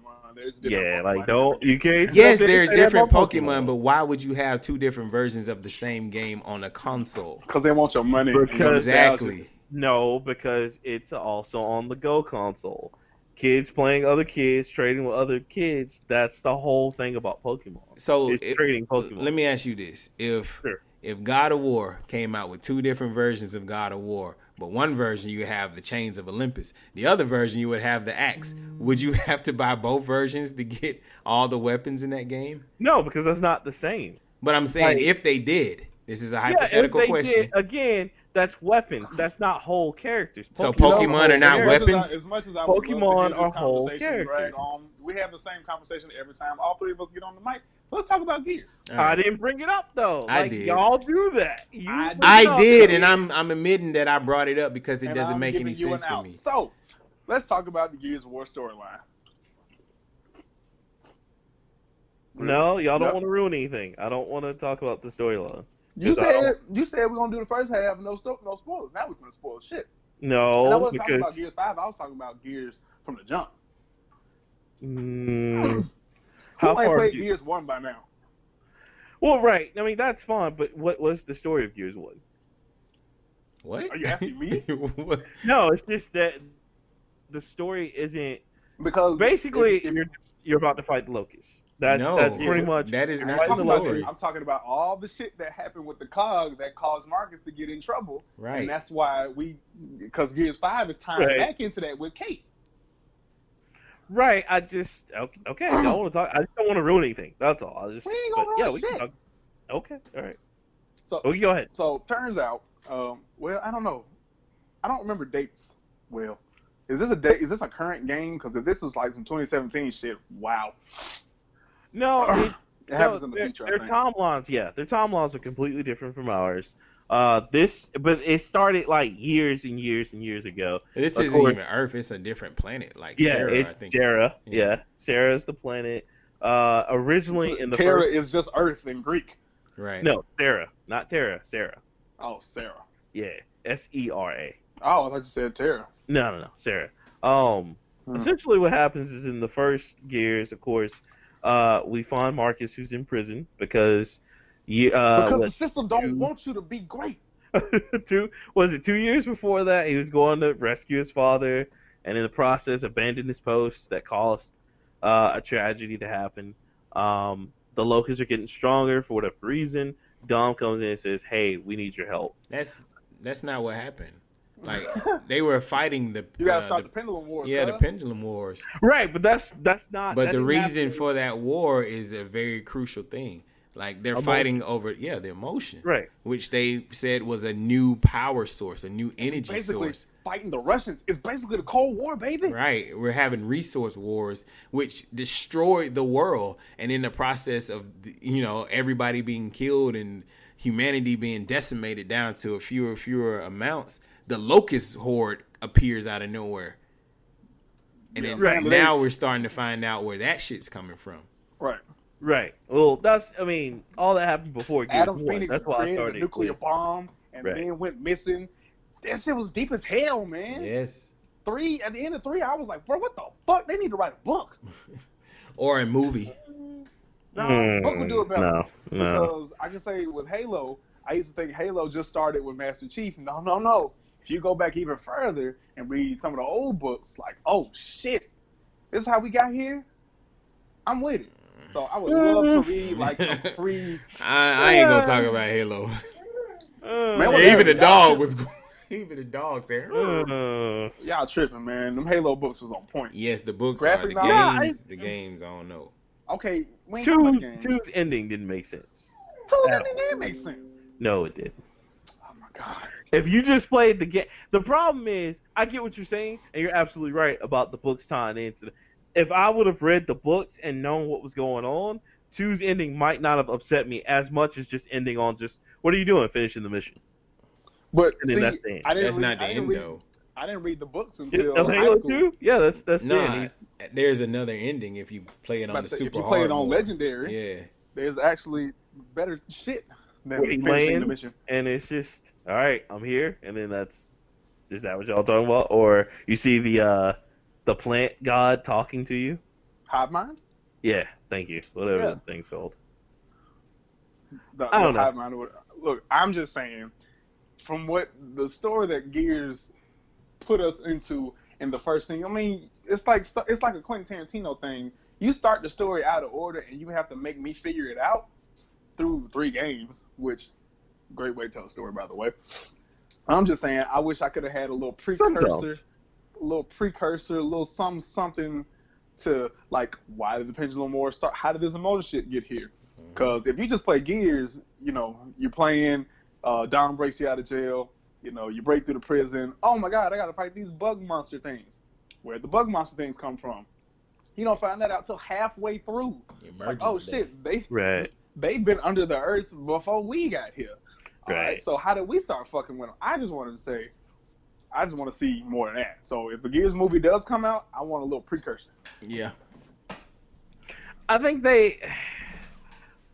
Yeah, Pokemon. Like don't you can't. Yes, there's different Pokemon, but why would you have two different versions of the same game on a console? Because they want your money. Exactly. No, because it's also on the Go console. Kids playing other kids, trading with other kids. That's the whole thing about Pokemon. So it's trading Pokemon. Let me ask you this: if God of War came out with two different versions of God of War. But one version you have the Chains of Olympus. The other version you would have the axe. Would you have to buy both versions to get all the weapons in that game? No, because that's not the same. But I'm saying if they did, this is a hypothetical question. Did, again, that's weapons. That's not whole characters. So Pokemon are not weapons? As much as I Pokemon are whole characters. Right? We have the same conversation every time all three of us get on the mic. Let's talk about Gears. Right. I didn't bring it up though. I did. Y'all do that. I did, and I'm admitting that I brought it up because it doesn't make any sense to me. So, let's talk about the Gears of War storyline. No, y'all don't want to ruin anything. I don't want to talk about the storyline. You said we're gonna do the first half, no spoilers. Now we're gonna spoil shit. No, and I wasn't talking about Gears 5. I was talking about Gears from the jump. Who ain't played Gears 1 by now? Well, right. I mean, that's fine, but what was the story of Gears 1? What? Are you asking me? No, it's just that the story isn't... Because... Basically, you're about to fight Locust. That's pretty much... That is not the story. I'm talking about all the shit that happened with the COG that caused Marcus to get in trouble. Right. And that's why we... Because Gears 5 is tying back into that with Kate. Right, okay. I don't want to talk. I just don't want to ruin anything. That's all. We ain't gonna ruin shit. Okay, all right. So go ahead. So turns out, I don't know. I don't remember dates. Well, is this a date? Is this a current game? Because if this was like some 2017 shit, wow. No, it happens in the future. Their timelines are completely different from ours. But it started like years and years and years ago. This isn't even Earth; it's a different planet. Like Sera, it's Sera. Yeah, Sera is the planet. Originally in the Terra is just Earth in Greek. Right? No, Sera, not Terra. Sera. Oh, Sera. Yeah, S-E-R-A. Oh, I thought you said Terra. No, Sera. Essentially, what happens is in the first Gears, of course, we find Marcus who's in prison because. Yeah, because the system don't want you to be great. 2 years before that, he was going to rescue his father, and in the process, abandoned his post that caused a tragedy to happen. The locusts are getting stronger for whatever reason. Dom comes in and says, "Hey, we need your help." That's not what happened. Like they were fighting the. You gotta start the Pendulum Wars. Yeah, the Pendulum Wars. Right, but that's not. But the reason for that war is a very crucial thing. Like, they're fighting over, the emotion. Right. Which they said was a new power source, a new energy source. Fighting the Russians is basically the Cold War, baby. Right. We're having resource wars, which destroyed the world. And in the process of, everybody being killed and humanity being decimated down to a fewer amounts, the Locust horde appears out of nowhere. And now we're starting to find out where that shit's coming from. Right. Right. Well, all that happened before Gears Adam One. Phoenix created the nuclear bomb and then went missing. That shit was deep as hell, man. Yes. At the end of 3, I was like, bro, what the fuck? They need to write a book. Or a movie. No, a book would do it better. No. Because I can say with Halo, I used to think Halo just started with Master Chief. No. If you go back even further and read some of the old books, like, oh, shit, this is how we got here? I'm with it. So I would love to read like a free. I ain't gonna talk about Halo. Even the dog's there. Y'all tripping, man. Them Halo books was on point. Yes, the books are the games. I don't know. Okay, two's ending didn't make sense. Two's ending didn't make sense. No, it didn't. If you just played the game, the problem is, I get what you're saying, and you're absolutely right about the books tying into. If I would have read the books and known what was going on, 2's ending might not have upset me as much as just ending on just, what are you doing, finishing the mission? But and see, that's the end. That's not the end, though. I didn't read the books until Halo 2. Yeah, that's the end. There's another ending if you play it on the super hard. If you play it on Legendary, yeah, there's actually better shit than finishing the mission. And it's just, all right, I'm here, and then that's, is that what y'all talking about? Or you see the plant god talking to you? Hive mind? Yeah, thank you. Whatever the thing's called. I don't know. Hive mind. Look, I'm just saying, from what the story that Gears put us into in the first thing, I mean, it's like a Quentin Tarantino thing. You start the story out of order, and you have to make me figure it out through 3 games, which, great way to tell a story, by the way. I'm just saying, I wish I could have had a little something to, like, why did the Pendulum Wars start? How did this emotional shit get here? Because if you just play Gears, you know, you're playing, Dom breaks you out of jail, you know, you break through the prison, oh my god, I gotta fight these bug monster things. Where'd the bug monster things come from? You don't find that out till halfway through. Like, oh shit, they've been under the earth before we got here. Right. So how did we start fucking with them? I just wanted to say, I just want to see more of that. So if the Gears movie does come out, I want a little precursor. Yeah. I think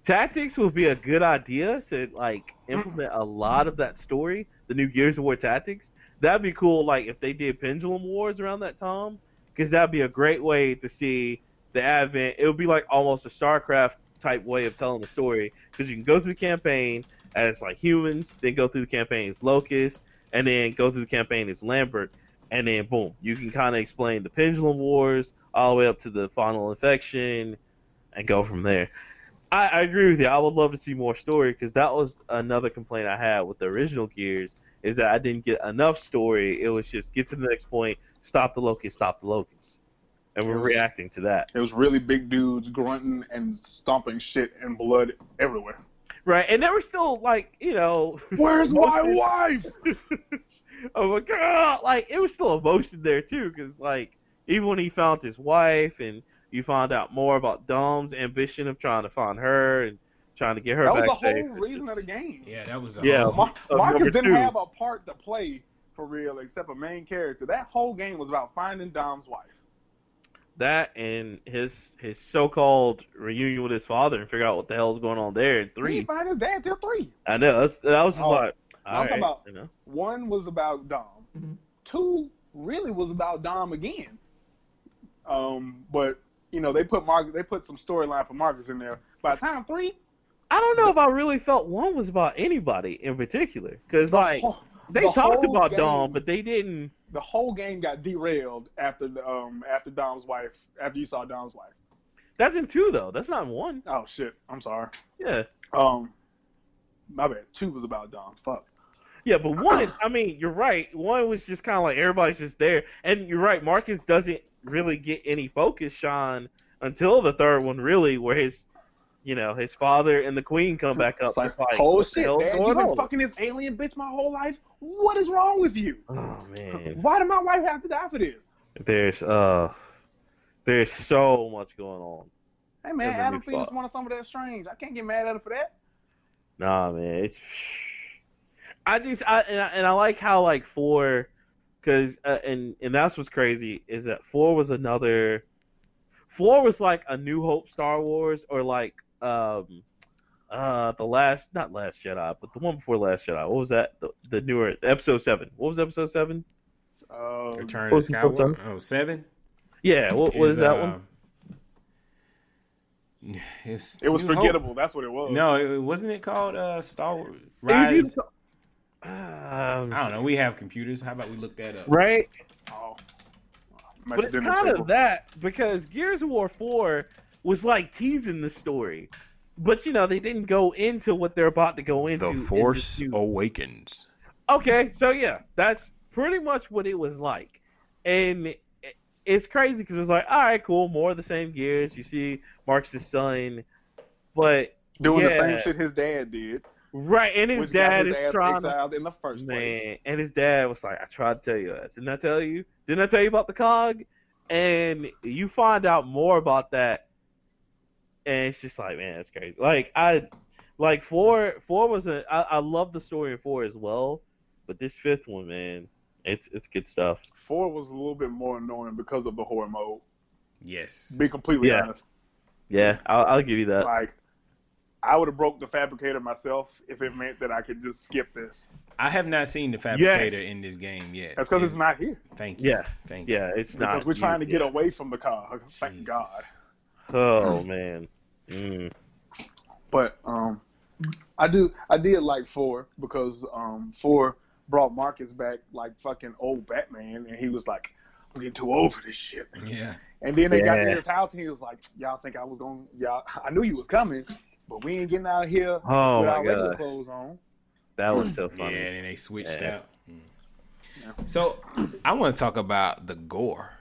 tactics would be a good idea to, like, implement a lot of that story, the new Gears of War tactics. That'd be cool, like, if they did Pendulum Wars around that time, because that'd be a great way to see the advent. It would be, like, almost a StarCraft-type way of telling the story, because you can go through the campaign as, like, humans, then go through the campaign as Locust, and then go through the campaign as Lambert, and then, boom, you can kind of explain the Pendulum Wars all the way up to the final infection and go from there. I agree with you. I would love to see more story, because that was another complaint I had with the original Gears, is that I didn't get enough story. It was just get to the next point, stop the Locust. And we're reacting to that. It was really big dudes grunting and stomping shit and blood everywhere. Right, and they were still like, you know... Where's my wife? Oh my god! Like, it was still emotion there, too, because, like, even when he found his wife and... You find out more about Dom's ambition of trying to find her and trying to get her back. That was the whole reason of the game. Yeah, that was the whole... Marcus didn't have a part to play for real except a main character. That whole game was about finding Dom's wife. That and his so-called reunion with his father and figure out what the hell's going on there in 3. He didn't find his dad till 3. I know. That was just like... I'm talking about... You know? 1 was about Dom. 2 really was about Dom again. But... You know, they put some storyline for Marcus in there. By the time 3, I don't know if I really felt 1 was about anybody in particular. Because, like, they talked about Dom, but they didn't. The whole game got derailed after Dom's wife, after you saw Dom's wife. That's in 2, though. That's not in 1. Oh, shit. I'm sorry. Yeah. My bad. 2 was about Dom. Fuck. Yeah, but 1, I mean, you're right. 1 was just kind of like everybody's just there. And you're right, Marcus doesn't really get any focus, Sean, until the 3rd one, really, where his, you know, his father and the queen come back up. It's like, oh shit, man, you've been fucking this alien bitch my whole life? What is wrong with you? Oh, man. Why did my wife have to die for this? There's so much going on. Hey, man, Adam Phoenix wanted some of that strange. I can't get mad at him for that. Nah, man, it's... I like how, like, 4... Because, and that's what's crazy, is that 4 was another... 4 was like a New Hope Star Wars, or like the last... Not Last Jedi, but the one before Last Jedi. What was that? The newer... Episode 7. What was Episode 7? Return of Skywalker. Oh, 7? Yeah, what was that one? It was Forgettable. Hope. That's what it was. No, wasn't it called Star Wars... Rise... I don't know. We have computers. How about we look that up? Right? Oh. But it's kind of that, because Gears of War 4 was like teasing the story. But, you know, they didn't go into what they're about to go into. The Force Awakens. Okay, so yeah, that's pretty much what it was like. And it's crazy because it was like, all right, cool, more of the same Gears. You see Marcus' son, but... Doing the same shit his dad did. Right, and his dad is trying to, in the first place. And his dad was like, I tried to tell you that. Didn't I tell you? Didn't I tell you about the COG? And you find out more about that, and it's just like, man, that's crazy. Like, four was a, I love the story in four as well, but this fifth one, man, it's good stuff. Four was a little bit more annoying because of the horde mode. Yes. Be completely honest. Yeah, I'll give you that. Like, I would have broke the Fabricator myself if it meant that I could just skip this. I have not seen the Fabricator in this game yet. That's because it's not here. Thank you. Yeah, it's not. Because we're trying to get away from the car. Thank God. Oh man. Mm. But I did like four because four brought Marcus back like fucking old Batman, and he was like, I'm getting too old for this shit. Yeah. And then they got to his house, and he was like, y'all think I was going? Y'all, I knew you was coming. But we ain't getting out here with our regular clothes on. That was so funny. Yeah, and they switched out. Yeah. So, I want to talk about the gore.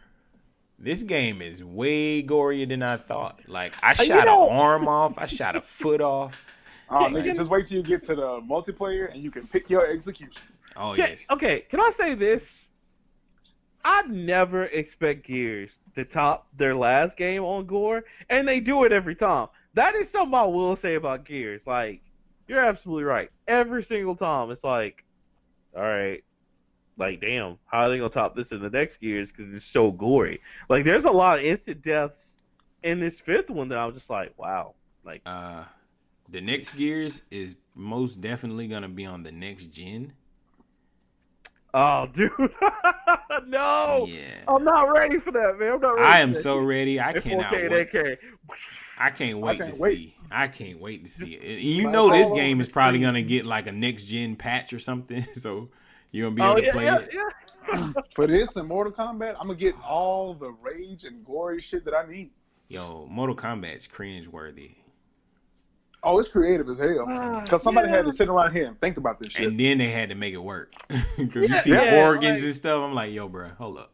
This game is way gorier than I thought. Like, I shot an arm off. I shot a foot off. Oh, nigga, just wait till you get to the multiplayer and you can pick your executions. Oh, yes. Okay, can I say this? I'd never expect Gears to top their last game on gore, and they do it every time. That is something I will say about Gears. Like, you're absolutely right. Every single time, it's like, all right, like, damn, how are they going to top this in the next Gears? Because it's so gory. Like, there's a lot of instant deaths in this fifth one that I was just like, wow. Like, the next Gears is most definitely going to be on the next gen. Oh, dude. No. Yeah. I'm not ready for that, man. I'm not ready. I am so ready. I cannot wait. I can't wait to see. I can't wait to see it. You know this game is probably going to get like a next-gen patch or something, so you're going to be able to play it. Yeah. For this and Mortal Kombat, I'm going to get all the rage and gory shit that I need. Yo, Mortal Kombat's cringe-worthy. Oh, it's creative as hell. Because somebody had to sit around here and think about this shit. And then they had to make it work. Because you see organs and stuff. I'm like, yo, bro, hold up.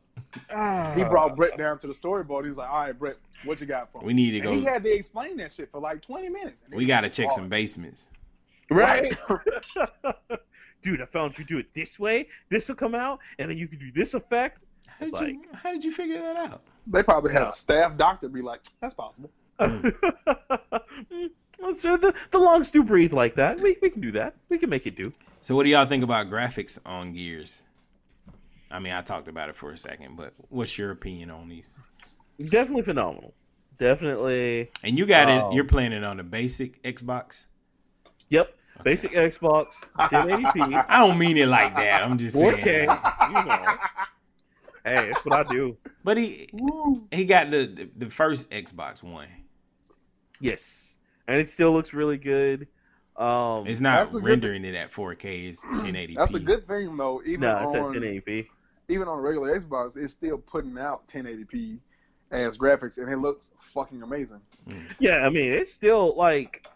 He brought Brett down to the storyboard. He's like, all right, Brett, what you got for me? We need to go. He had to explain that shit for like 20 minutes. We got to check some basements. Right? Dude, I found you do it this way. This will come out. And then you can do this effect. How did you figure that out? They probably had a staff doctor be like, that's possible. So the lungs do breathe like that. We can do that. We can make it do. So what do y'all think about graphics on Gears? I mean, I talked about it for a second, but what's your opinion on these? Definitely phenomenal. Definitely. And you got it. You're playing it on the basic Xbox? Yep. Okay. Basic Xbox, 1080p. I don't mean it like that. I'm just saying. Okay. You know. Hey, that's what I do. But he got the first Xbox One. Yes. And it still looks really good. It's not rendering it at 4K. It's 1080p. That's a good thing, though. It's at 1080p. Even on a regular Xbox, it's still putting out 1080p as graphics, and it looks fucking amazing. Yeah, I mean, it's still like...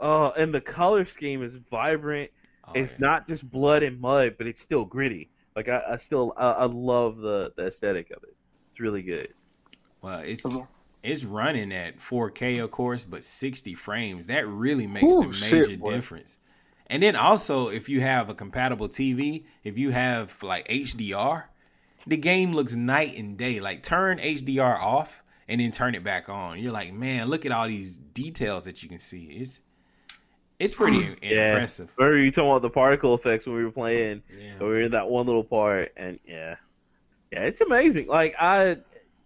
and the color scheme is vibrant. It's not just blood and mud, but it's still gritty. Like, I love the aesthetic of it. It's really good. Well, it's running at 4K, of course, but 60 frames. That really makes the major difference. And then also, if you have a compatible TV, if you have like HDR, the game looks night and day. Like, turn HDR off and then turn it back on. You're like, man, look at all these details that you can see. It's pretty impressive. I remember you talking about the particle effects when we were playing. Yeah. We were in that one little part, and yeah, it's amazing. Like,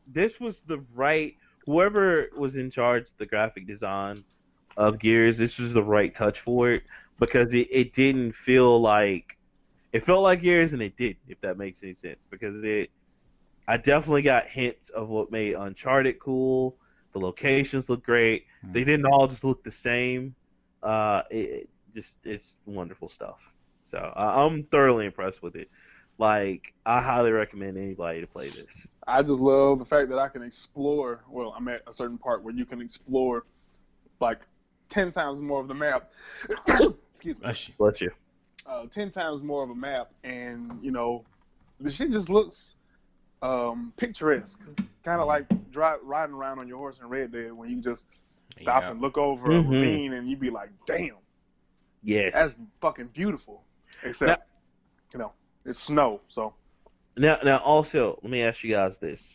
this was the right. Whoever was in charge of the graphic design of Gears, this was the right touch for it because it didn't feel like... It felt like Gears and it didn't, if that makes any sense. Because I definitely got hints of what made Uncharted cool. The locations look great. They didn't all just look the same. It's wonderful stuff. So I'm thoroughly impressed with it. Like, I highly recommend anybody to play this. I just love the fact that I can explore. Well, I'm at a certain part where you can explore, like, 10 times more of the map. Excuse me. Bless you. 10 times more of a map, and, you know, the shit just looks picturesque. Kind of like riding around on your horse in Red Dead when you just stop and look over a ravine, and you be like, damn. Yes. That's fucking beautiful. Except, now, you know, it's snow, so. Now, also, let me ask you guys this.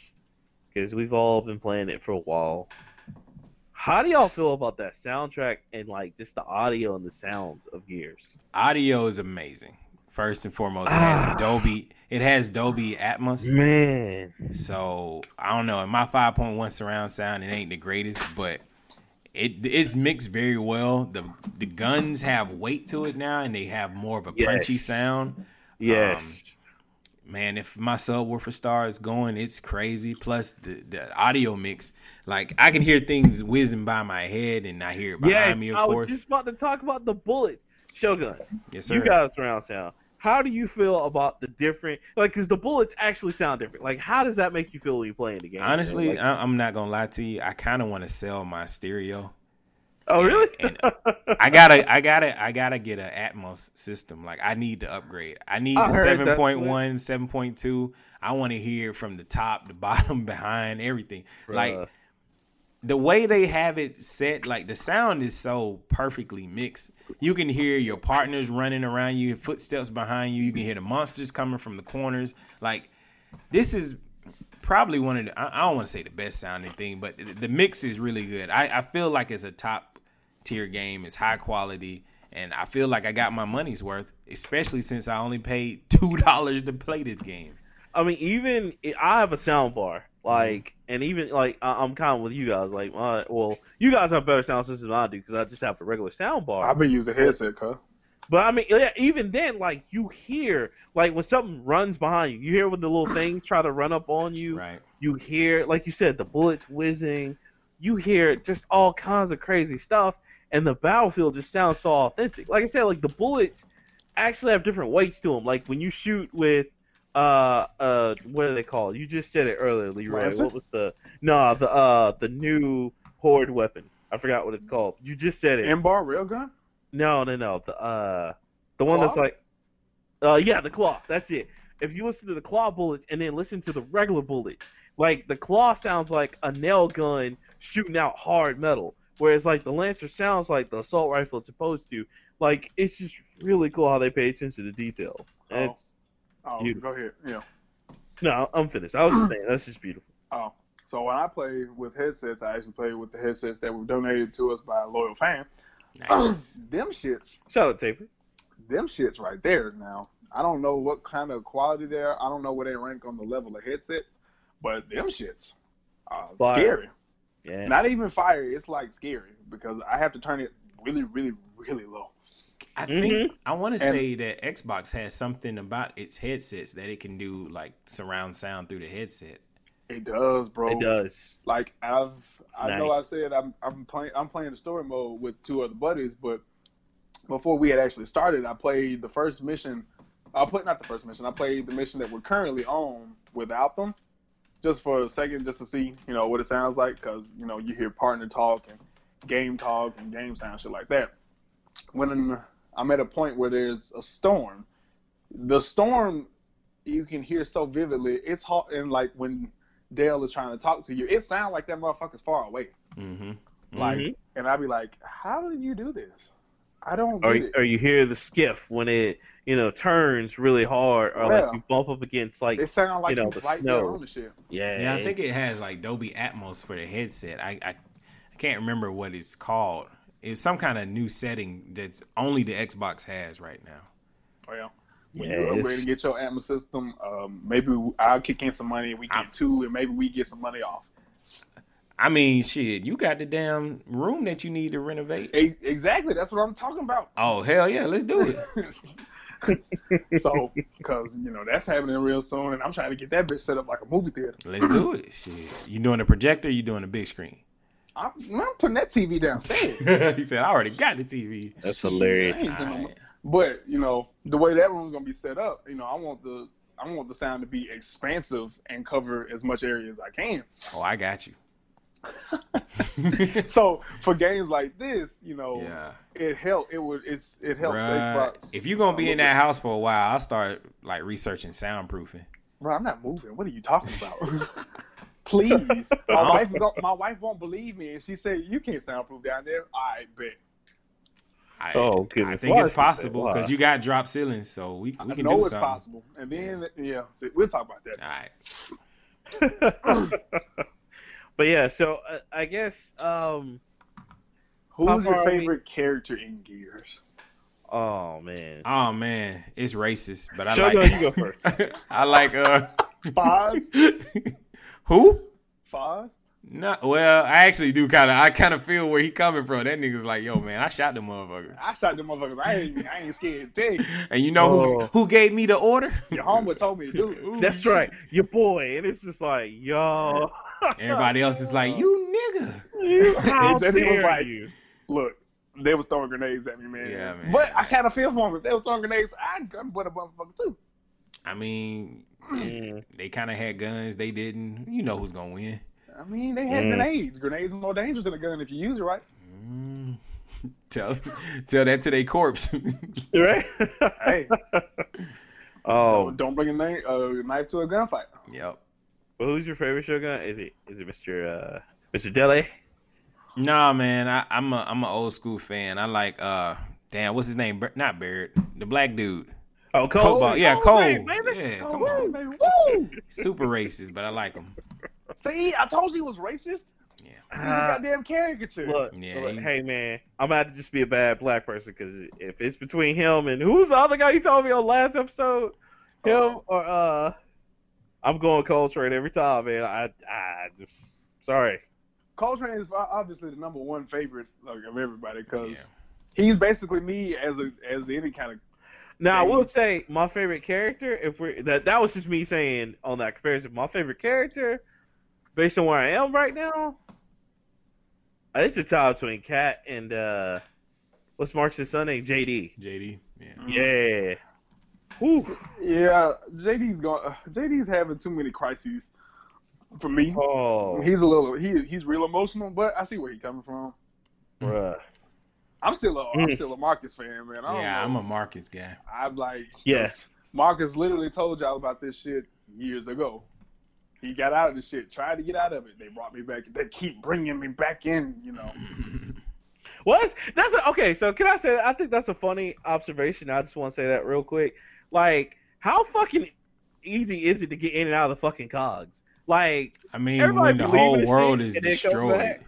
Because we've all been playing it for a while. How do y'all feel about that soundtrack and, like, just the audio and the sounds of Gears? Audio is amazing. First and foremost, it has Dolby. It has Dolby Atmos. Man. So, I don't know. In my 5.1 surround sound, it ain't the greatest, but it's mixed very well. The guns have weight to it now, and they have more of a punchy sound. Yes. Man, if my sub were for stars going, it's crazy. Plus, the audio mix. Like, I can hear things whizzing by my head, and I hear it behind me, of course. I was just about to talk about the bullets. Shogun, yes, sir. You got a surround sound. How do you feel about the different... Like, because the bullets actually sound different. Like, how does that make you feel when you're playing the game? Honestly, like, I'm not going to lie to you. I kind of want to sell my stereo. Oh, really? And I gotta get an Atmos system. Like, I need to upgrade. I need the 7.1, 7.2. I want to hear from the top, the bottom, behind, everything. Bruh. Like, the way they have it set, like, the sound is so perfectly mixed. You can hear your partners running around you, footsteps behind you. You can hear the monsters coming from the corners. Like, this is probably one of the, I don't want to say the best sounding thing, but the mix is really good. I feel like it's a top tier game. It's high quality, and I feel like I got my money's worth, especially since I only paid $2 to play this game. I mean, even I have a sound bar, like, and even like I'm kind of with you guys. Like, well, you guys have better sound system than I do because I just have a regular sound bar. I've been using a headset, huh? But I mean, yeah, even then, like, you hear, like, when something runs behind you, you hear when the little things try to run up on you. Right. You hear, like you said, the bullets whizzing. You hear just all kinds of crazy stuff, and the battlefield just sounds so authentic. Like I said, like, the bullets actually have different weights to them. Like, when you shoot with, what are they called? You just said it earlier, Leroy. Lancer? What was the new Horde weapon? I forgot what it's called. You just said it. M-bar railgun? No. The one Claw? That's like, the Claw. That's it. If you listen to the Claw bullets and then listen to the regular bullets, like, the Claw sounds like a nail gun shooting out hard metal, whereas, like, the Lancer sounds like the assault rifle it's supposed to. Like, it's just really cool how they pay attention to detail. And go ahead. Yeah. No, I'm finished. I was just saying, that's just beautiful. Oh, so when I play with headsets, I actually play with the headsets that were donated to us by a loyal fan. Nice. Them shits. Shout out, Taper. Them shits right there. Now, I don't know what kind of quality they are. I don't know where they rank on the level of headsets, but them shits are scary. Yeah. Not even fire. It's like scary because I have to turn it really, really, really low. I think I want to say that Xbox has something about its headsets that it can do, like, surround sound through the headset. It does, bro. It does. Like, I'm playing the story mode with two other buddies, but before we had actually started, I played the mission that we're currently on without them, just for a second, just to see, you know, what it sounds like, because, you know, you hear partner talk and game sound, shit like that. When I'm at a point where there's a storm, the storm you can hear so vividly. It's hot, and, like, when Dale is trying to talk to you, it sounds like that motherfucker's far away. Mm-hmm. Like, and I'd be like, "How do you do this? I don't get it." Or you hear the skiff when it, you know, turns really hard, or like you bump up against, like, it sounds like, you know, the right snow. On the ship. Yeah, yeah. I think it has, like, Dolby Atmos for the headset. I can't remember what it's called. It's some kind of new setting that's only the Xbox has right now. Oh yeah. When you upgrade and get your Atmos system, maybe I'll kick in some money, we get two, and maybe we get some money off. I mean, shit, you got the damn room that you need to renovate. Exactly, that's what I'm talking about. Oh, hell yeah, let's do it. So, because, you know, that's happening real soon, and I'm trying to get that bitch set up like a movie theater. Let's do it, shit. You doing a projector or you doing a big screen? I'm putting that TV downstairs. He said, I already got the TV. That's hilarious. But, you know, the way that room's gonna be set up, you know, I want the sound to be expansive and cover as much area as I can. Oh, I got you. So for games like this, you know, it helps Xbox. If you're gonna be in that house for a while, I'll start, like, researching soundproofing. Bro, I'm not moving. What are you talking about? Please. My wife won't believe me, and she said, "You can't soundproof down there." I bet. I think it's possible because you got drop ceilings, so we can do something. I know it's possible. And then, yeah, we'll talk about that. All right. But, yeah, so I guess... who's your favorite character in Gears? Oh, man. It's racist, but I like... Shogun, you go first. I like... Foz? Who? Foz? No, well, I actually do kind of. I kind of feel where he coming from. That nigga's like, yo, man, I shot the motherfuckers. I ain't scared to tell you. And you know who gave me the order? Your homeboy told me to do it. Ooh, that's shit. Right, your boy. And it's just like, yo. Everybody else is like, you nigga. How dare you? Look, they was throwing grenades at me, man. Yeah, man. But I kind of feel for him. If they was throwing grenades, I'd gun butt a motherfucker too. I mean, they kind of had guns. They didn't. You know who's gonna win. I mean, they had grenades. Grenades are more dangerous than a gun if you use it right. Tell that to their corpse. Right? Hey. Oh, don't bring a knife to a gunfight. Yep. Well, who's your favorite Shogun? Is it Mr. Dele? Nah, man. I'm an old school fan. I like what's his name? Not Barrett. The black dude. Oh, Cole. Cole. Baby. Yeah, Cole. Super racist, but I like him. See, I told you he was racist. Yeah, he's a goddamn caricature. Look, hey man, I'm about to just be a bad black person because if it's between him and who's the other guy you told me on last episode, him or I'm going Cold Train every time, man. I just sorry. Cold Train is obviously the number one favorite of everybody because he's basically me as any kind of. Now I will say my favorite character, if we that was just me saying on that comparison, my favorite character. Based on where I am right now, it's a tie between Cat and what's Marcus' son name? JD. JD. Yeah. Yeah. Ooh. Yeah. JD's having too many crises for me. Oh. He's a little. He's real emotional, but I see where he's coming from. Bruh. I'm still a Marcus fan, man. I don't know. I'm a Marcus guy. I'm like. Yes. Marcus literally told y'all about this shit years ago. He got out of the shit, tried to get out of it. They brought me back. They keep bringing me back in, you know. Well, so can I say that? I think that's a funny observation. I just want to say that real quick. Like, how fucking easy is it to get in and out of the fucking COGs? Like, I mean, when the whole world is destroyed.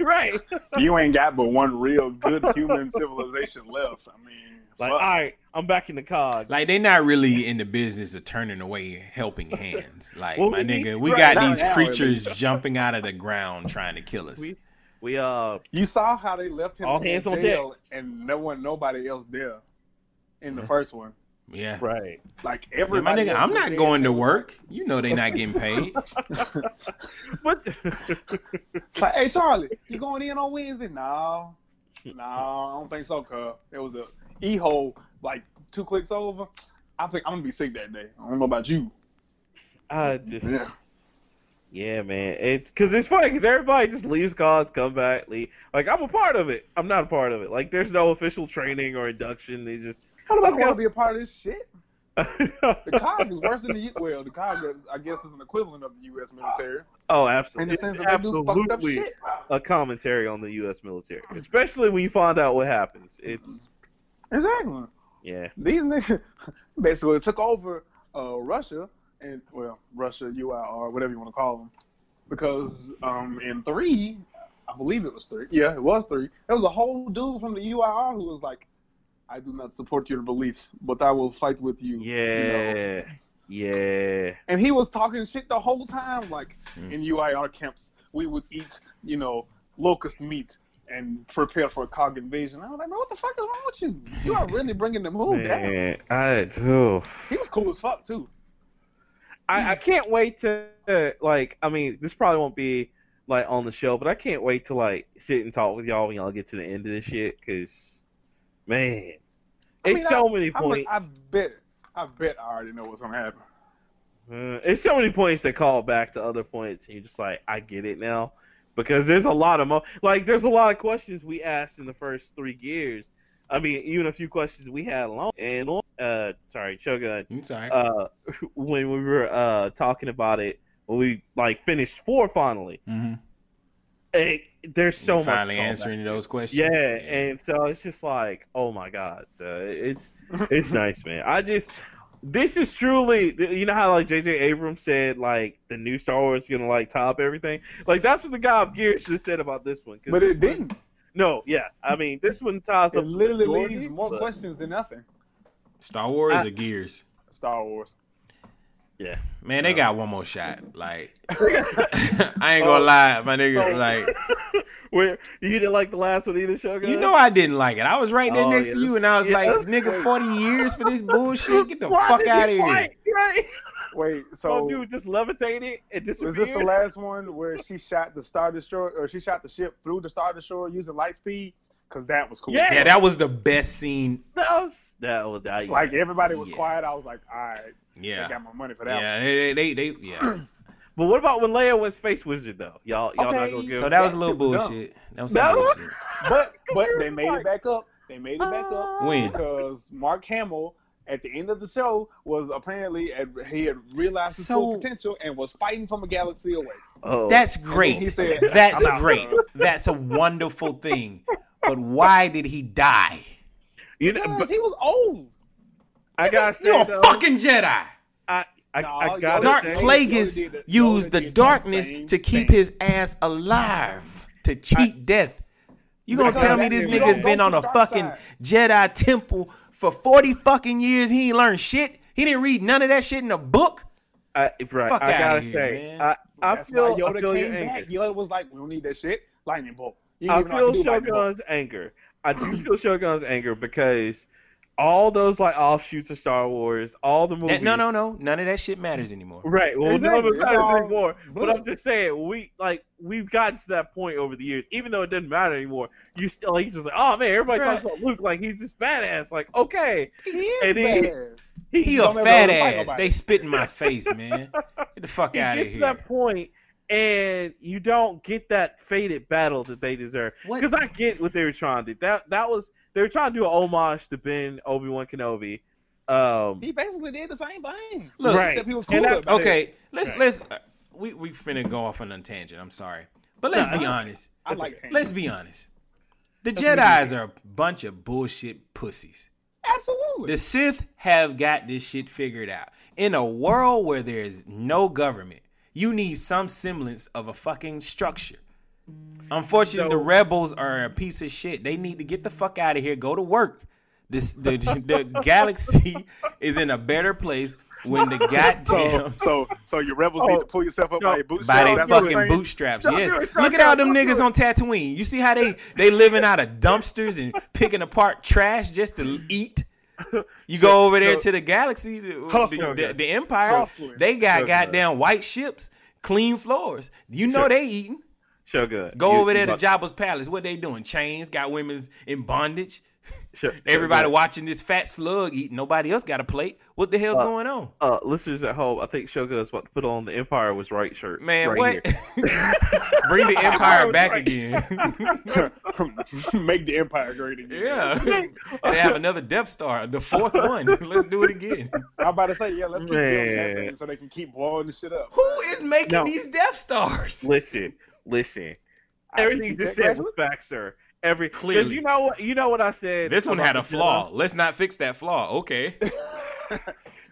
Right. You ain't got but one real good human civilization left. I mean. Like, all right, I'm back in the COG. Like, they're not really in the business of turning away helping hands. Like, well, we got these creatures jumping out of the ground trying to kill us. You saw how they left him in jail and there wasn't nobody else there in the first one. Yeah. Right. Like, everybody I'm not going to work. You know they not getting paid. What? It's like, hey, Charlie, you going in on Wednesday? No, I don't think so, cuz. It was a... E-hole, like 2 clicks over, I think I'm gonna be sick that day. I don't know about you. Yeah, man. It's because it's funny because everybody just leaves COGs, come back, leave. Like I'm a part of it. I'm not a part of it. Like there's no official training or induction. They just how do I want to be a part of this shit? The COG is worse than the the COG is, I guess, is an equivalent of the U.S. military. Oh, absolutely. In the sense that they do fucked up shit. A commentary on the U.S. military, especially when you find out what happens. It's exactly. Yeah. These niggas basically took over Russia and Russia UIR whatever you want to call them, because in 3, I believe it was 3. Yeah, it was 3. There was a whole dude from the UIR who was like, "I do not support your beliefs, but I will fight with you." Yeah. You know? Yeah. And he was talking shit the whole time, like in UIR camps, we would eat, locust meat. And prepare for a COG invasion. I was like, man, what the fuck is wrong with you? You are really bringing them who down. I do. He was cool as fuck too. I can't wait to this probably won't be like on the show, but I can't wait to like sit and talk with y'all when y'all get to the end of this shit, because man, many points. I bet I already know what's gonna happen. It's so many points that call back to other points, and you're just like, I get it now. Because there's a lot of there's a lot of questions we asked in the first 3 Gears. I mean, even a few questions we had alone. And sorry, Shogun. I'm sorry. When we were talking about it, when we finished 4 finally, there's so much finally answering those questions. Yeah, and so it's just like, oh my god, so it's nice, man. I just, this is truly, you know how like J.J. Abrams said, like the new Star Wars is gonna like top everything. Like that's what the guy of Gears should have said about this one. But it didn't. No, yeah, I mean this one ties up. It literally leaves more questions than nothing. Star Wars or Gears? Star Wars. Yeah, man, they got one more shot. Like, I ain't gonna lie, my nigga. Like, where you didn't like the last one either, Shogun? You know I didn't like it. I was right there next to you, and I was like, "Nigga, crazy. 40 years for this bullshit? Get the fuck out of here!" Right? Wait, so dude just levitated and disappeared. Was this the last one where she shot the Star Destroyer, or she shot the ship through the Star Destroyer using light speed? Because that was cool. Yeah, that was the best scene. That was like everybody was quiet. I was like, all right. Yeah, I got my money for that. Yeah, they. But what about when Leia was Space Wizard though? Y'all not gonna give. So that was a little bullshit. That was some bullshit. But they made it back up. When? Because Mark Hamill at the end of the show was apparently he had realized his full potential and was fighting from a galaxy away. Oh, that's great. He said, that's great. That's a wonderful thing. But why did he die? You know, because he was old. You're a fucking Jedi. Dark Plagueis used the darkness to keep his ass alive to cheat death. You gonna tell me this nigga's been on a fucking Jedi temple for 40 fucking years? He ain't learned shit. He didn't read none of that shit in a book. I feel Yoda came back. Yoda was like, "We don't need that shit." Lightning bolt. I feel Shogun's anger. I do feel Shogun's anger because all those like offshoots of Star Wars, all the movies. No, none of that shit matters anymore. Right. Well, exactly. None of it matters anymore. But I'm just saying, we've gotten to that point over the years. Even though it doesn't matter anymore, you still like, you're just like, oh man, everybody talks about Luke like he's this badass. Like, okay, he a fat ass. They spit in my face, man. Get the fuck out of here. He gets to that point. And you don't get that fated battle that they deserve. Because I get what they were trying to do. They were trying to do an homage to Ben Obi-Wan Kenobi. He basically did the same thing. Look, except he was cooler. Okay, let's we finna go off on a tangent. I'm sorry, but let's be honest. I like tangents. Let's be honest. The Jedis are a bunch of bullshit pussies. Absolutely. The Sith have got this shit figured out. In a world where there is no government, you need some semblance of a fucking structure. Unfortunately, the rebels are a piece of shit. They need to get the fuck out of here. Go to work. The galaxy is in a better place when the goddamn. So your rebels need to pull yourself up by your bootstraps. By their fucking bootstraps. Yes. Look at all them niggas on Tatooine. You see how they living out of dumpsters and picking apart trash just to eat. You go over there to the galaxy, the Empire, they got goddamn white ships, clean floors. You know they eating. Sure good. Go over there to Jabba's Palace. What they doing? Chains, got women's in bondage. Sure, everybody watching this fat slug eating. Nobody else got a plate. What the hell's going on? Listeners at home, I think Shogun is about to put on the Empire was right shirt. Man, right what? Bring the Empire back again. Make the Empire great again. Yeah. They have another Death Star, the fourth one. Let's do it again. I'm about to say, let's keep doing that thing so they can keep blowing the shit up. Who is making these Death Stars? Listen. Everything just said was facts, sir. Clearly, you know what I said. This one had a flaw. Let's not fix that flaw. Okay.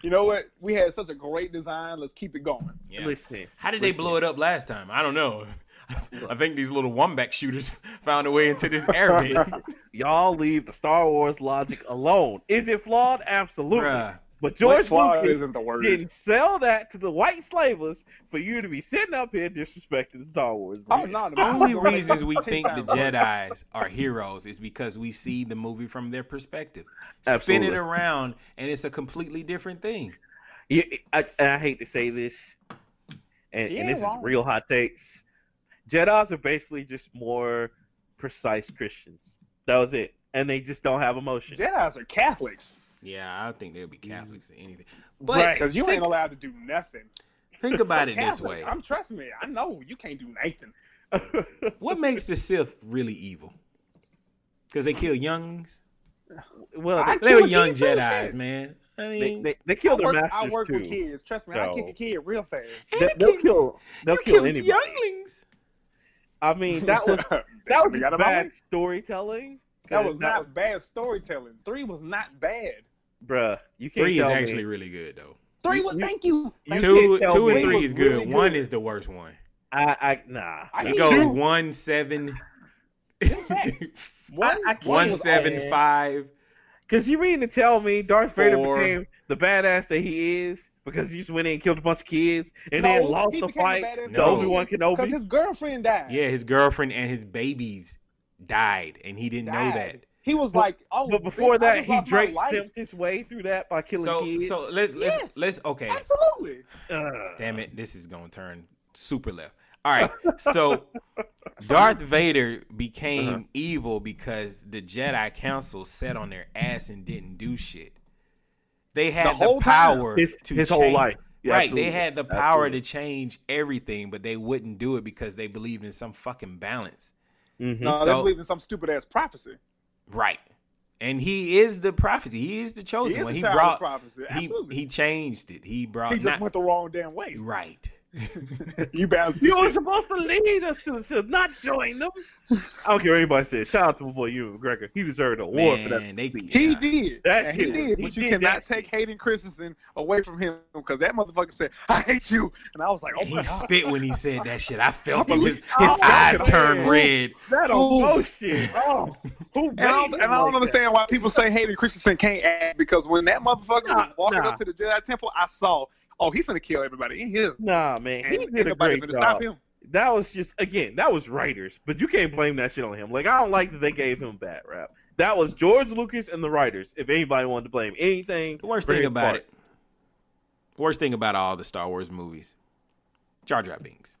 You know what? We had such a great design. Let's keep it going. Yeah. Listen. How did they blow it up last time? I don't know. I think these little wombat shooters found a way into this area. Y'all leave the Star Wars logic alone. Is it flawed? Absolutely. Bruh. But George Lucas isn't the word. Didn't sell that to the white slavers for you to be sitting up here disrespecting Star Wars. Oh, no, the only reasons we think the Jedis are heroes is because we see the movie from their perspective. Absolutely. Spin it around, and it's a completely different thing. Yeah, I hate to say this, and this is real hot takes. Jedis are basically just more precise Christians. That was it. And they just don't have emotion. Jedis are Catholics. Yeah, I don't think they'll be Catholics or anything. But because you ain't allowed to do nothing. Think about it Catholic, this way. Trust me, I know you can't do nothing. What makes the Sith really evil? Because they kill younglings? Well, they were young Jedis, man. I mean, they kill their masters, I work with kids. Trust me, I kick a kid real fast. They'll kill younglings. I mean, that was bad storytelling. That was not bad storytelling. 3 was not bad. Bruh, you can't. 3 is actually really good though. 3 was thank you. 2 and 3 is good. Really good. 1 is the worst one. It goes 1-7. 1-7-5. Cause you mean to tell me Darth Vader became the badass that he is because he just went in and killed a bunch of kids and then lost the fight to Obi-Wan Kenobi? Because his girlfriend died. Yeah, his girlfriend and his babies died, and he didn't know that. He was like, "Oh." But before that, he draped his way through that by killing kids. So let's okay. Absolutely. Damn it! This is gonna turn super left. All right, so Darth Vader became evil because the Jedi Council sat on their ass and didn't do shit. They had the power to his whole life. Yeah, right, absolutely. They had the power to change everything, but they wouldn't do it because they believed in some fucking balance. Mm-hmm. No, they believed in some stupid ass prophecy. Right, and he is the prophecy. He is the chosen one. He brought prophecy. Absolutely. He changed it. He just went the wrong damn way. Right. You were supposed to lead us to not join them. I don't care what anybody said. Shout out to my boy Ewan McGregor. He deserved an award for that. He did, but you cannot take Hayden Christensen away from him because that motherfucker said, "I hate you," and I was like, "Oh my God." He spit when he said that shit. I felt him. His eyes turned red. That bullshit. Oh. And I don't understand why people say Hayden Christensen can't act because when that motherfucker was walking up to the Jedi Temple, I saw. Oh, he's finna kill everybody in here. Nah, man, he did a great job. Stop him. That was just, again, that was writers, but you can't blame that shit on him. Like, I don't like that they gave him bad rap. That was George Lucas and the writers. If anybody wanted to blame anything, worst thing about all the Star Wars movies, Jar Jar Binks.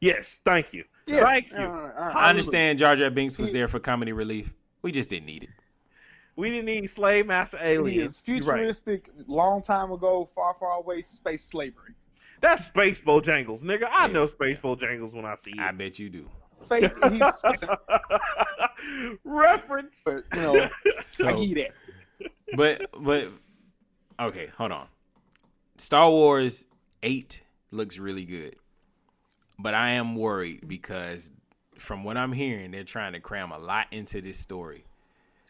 Yes, thank you. Yeah. Thank you. All right. I understand Jar Jar Binks was there for comedy relief. We just didn't need it. We didn't need slave master aliens. Futuristic, long time ago, far, far away space slavery. That's space Bojangles, nigga. I know space Bojangles when I see it. I bet you do. Reference. But, you know, I need it. But, okay, hold on. Star Wars 8 looks really good. But I am worried because from what I'm hearing, they're trying to cram a lot into this story.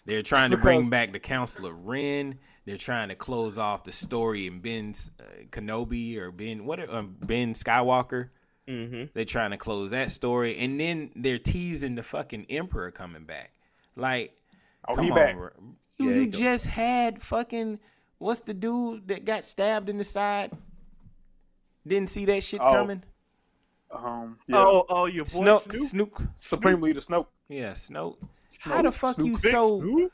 They're trying to bring back the Counselor Ren. They're trying to close off the story in Ben Skywalker. Mm-hmm. They're trying to close that story, and then they're teasing the fucking Emperor coming back. Like, come on, back. You just had fucking what's the dude that got stabbed in the side? Didn't see that shit coming. Your boy Snoke. Supreme Leader Snoke. Yeah, Snoke. How the fuck you so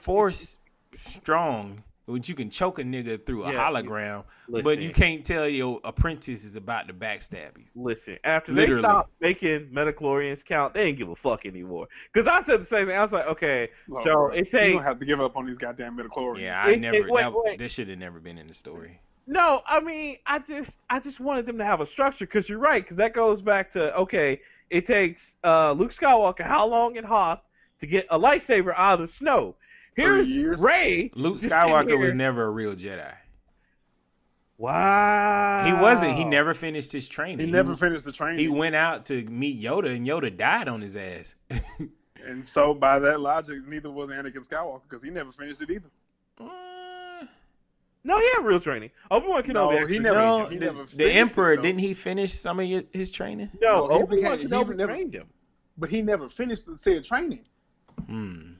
force strong when you can choke a nigga through a hologram, but you can't tell your apprentice is about to backstab you? Listen, after they stopped making Metachlorians count, they didn't give a fuck anymore. Because I said the same thing. I was like, okay, you don't have to give up on these goddamn Metachlorians. Yeah, this should have never been in the story. No, I mean, I just wanted them to have a structure because you're right, because that goes back to, okay, it takes Luke Skywalker how long in Hoth to get a lightsaber out of the snow? Here's Rey. Luke Skywalker was never a real Jedi. Wow. He wasn't. He never finished his training. He never finished the training. He went out to meet Yoda, and Yoda died on his ass. And so by that logic, neither was Anakin Skywalker because he never finished it either. No, he had real training. Obi-Wan Kenobi the Emperor, didn't he finish some of his training? No, Obi-Wan Kenobi trained him. But he never finished said training.